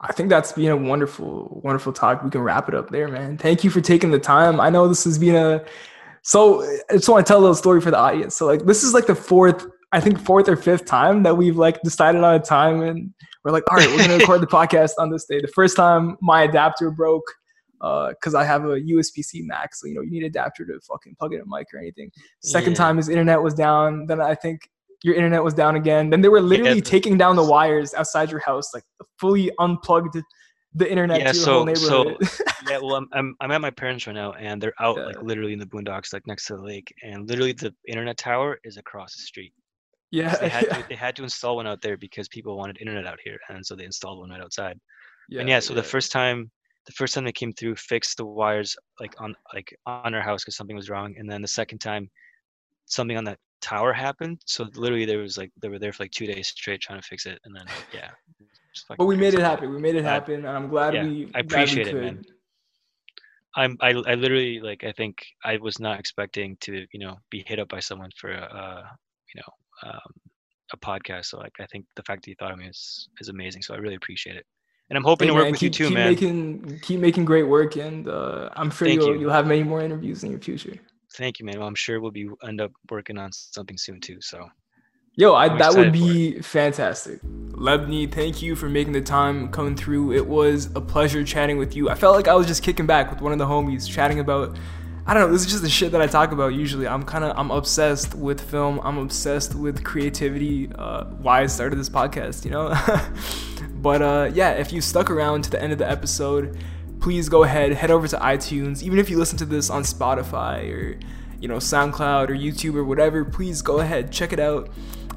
I think that's been a wonderful talk. We can wrap it up there, man. Thank you for taking the time. I know this has been so I just want to tell a little story for the audience. So like this is like the fourth or fifth time that we've like decided on a time, and we're like, all right, we're gonna record the podcast on this day. The first time my adapter broke, because I have a USB-C Mac, so you know you need an adapter to fucking plug in a mic or anything. Second time his internet was down. Then I think your internet was down again. Then they were literally taking down the wires outside your house, like fully unplugged the internet to the whole neighborhood. Yeah, well, I'm at my parents right now, and they're out like literally in the boondocks, like next to the lake, and literally the internet tower is across the street. Yeah, so they had to install one out there because people wanted internet out here, and so they installed one right outside. Yeah, and so the first time they came through, fixed the wires on our house because something was wrong. And then the second time, something on that tower happened. So literally they were there for like 2 days straight trying to fix it. And then but we made it happen. We made it happen, and I'm glad I appreciate it, man. I literally I think I was not expecting to be hit up by someone for a podcast. So I think the fact that you thought of me is amazing. So I really appreciate it. And I'm hoping to work with you too, man. Keep making great work, and I'm sure you'll have many more interviews in your future. Thank you, man. Well, I'm sure we'll end up working on something soon too. So, that would be fantastic. Lebni, thank you for making the time coming through. It was a pleasure chatting with you. I felt like I was just kicking back with one of the homies, chatting about, I don't know, this is just the shit that I talk about usually. I'm obsessed with film. I'm obsessed with creativity. Why I started this podcast, But if you stuck around to the end of the episode, please go ahead, head over to iTunes. Even if you listen to this on Spotify or, SoundCloud or YouTube or whatever, please go ahead, check it out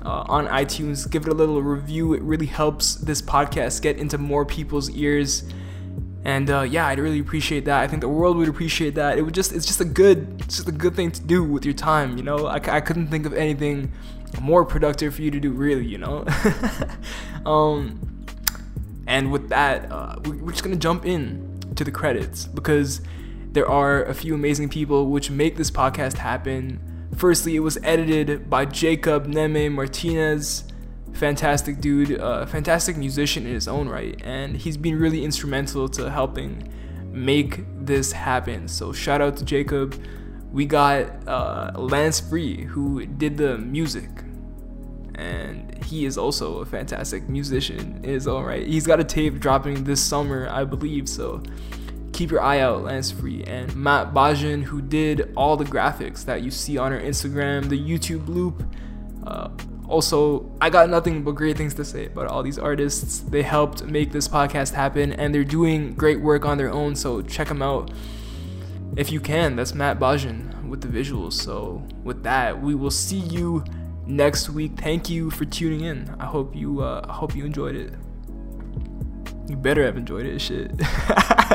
on iTunes. Give it a little review. It really helps this podcast get into more people's ears. And I'd really appreciate that. I think the world would appreciate that. It's just a good thing to do with your time. I couldn't think of anything more productive for you to do, really. And with that, we're just going to jump in to the credits, because there are a few amazing people which make this podcast happen. Firstly, it was edited by Jacob Neme Martinez. Fantastic dude, fantastic musician in his own right. And he's been really instrumental to helping make this happen. So shout out to Jacob. We got Lance Free, who did the music, and he is also a fantastic musician. Is all right. He's got a tape dropping this summer, I believe. So keep your eye out, Lance Free. And Matt Bajan, who did all the graphics that you see on our Instagram, the YouTube loop. Also, I got nothing but great things to say about all these artists. They helped make this podcast happen, and they're doing great work on their own, so check them out if you can. That's Matt Bajan with the visuals. So with that, we will see you next week. Thank you for tuning in. I hope you enjoyed it. You better have enjoyed it, shit.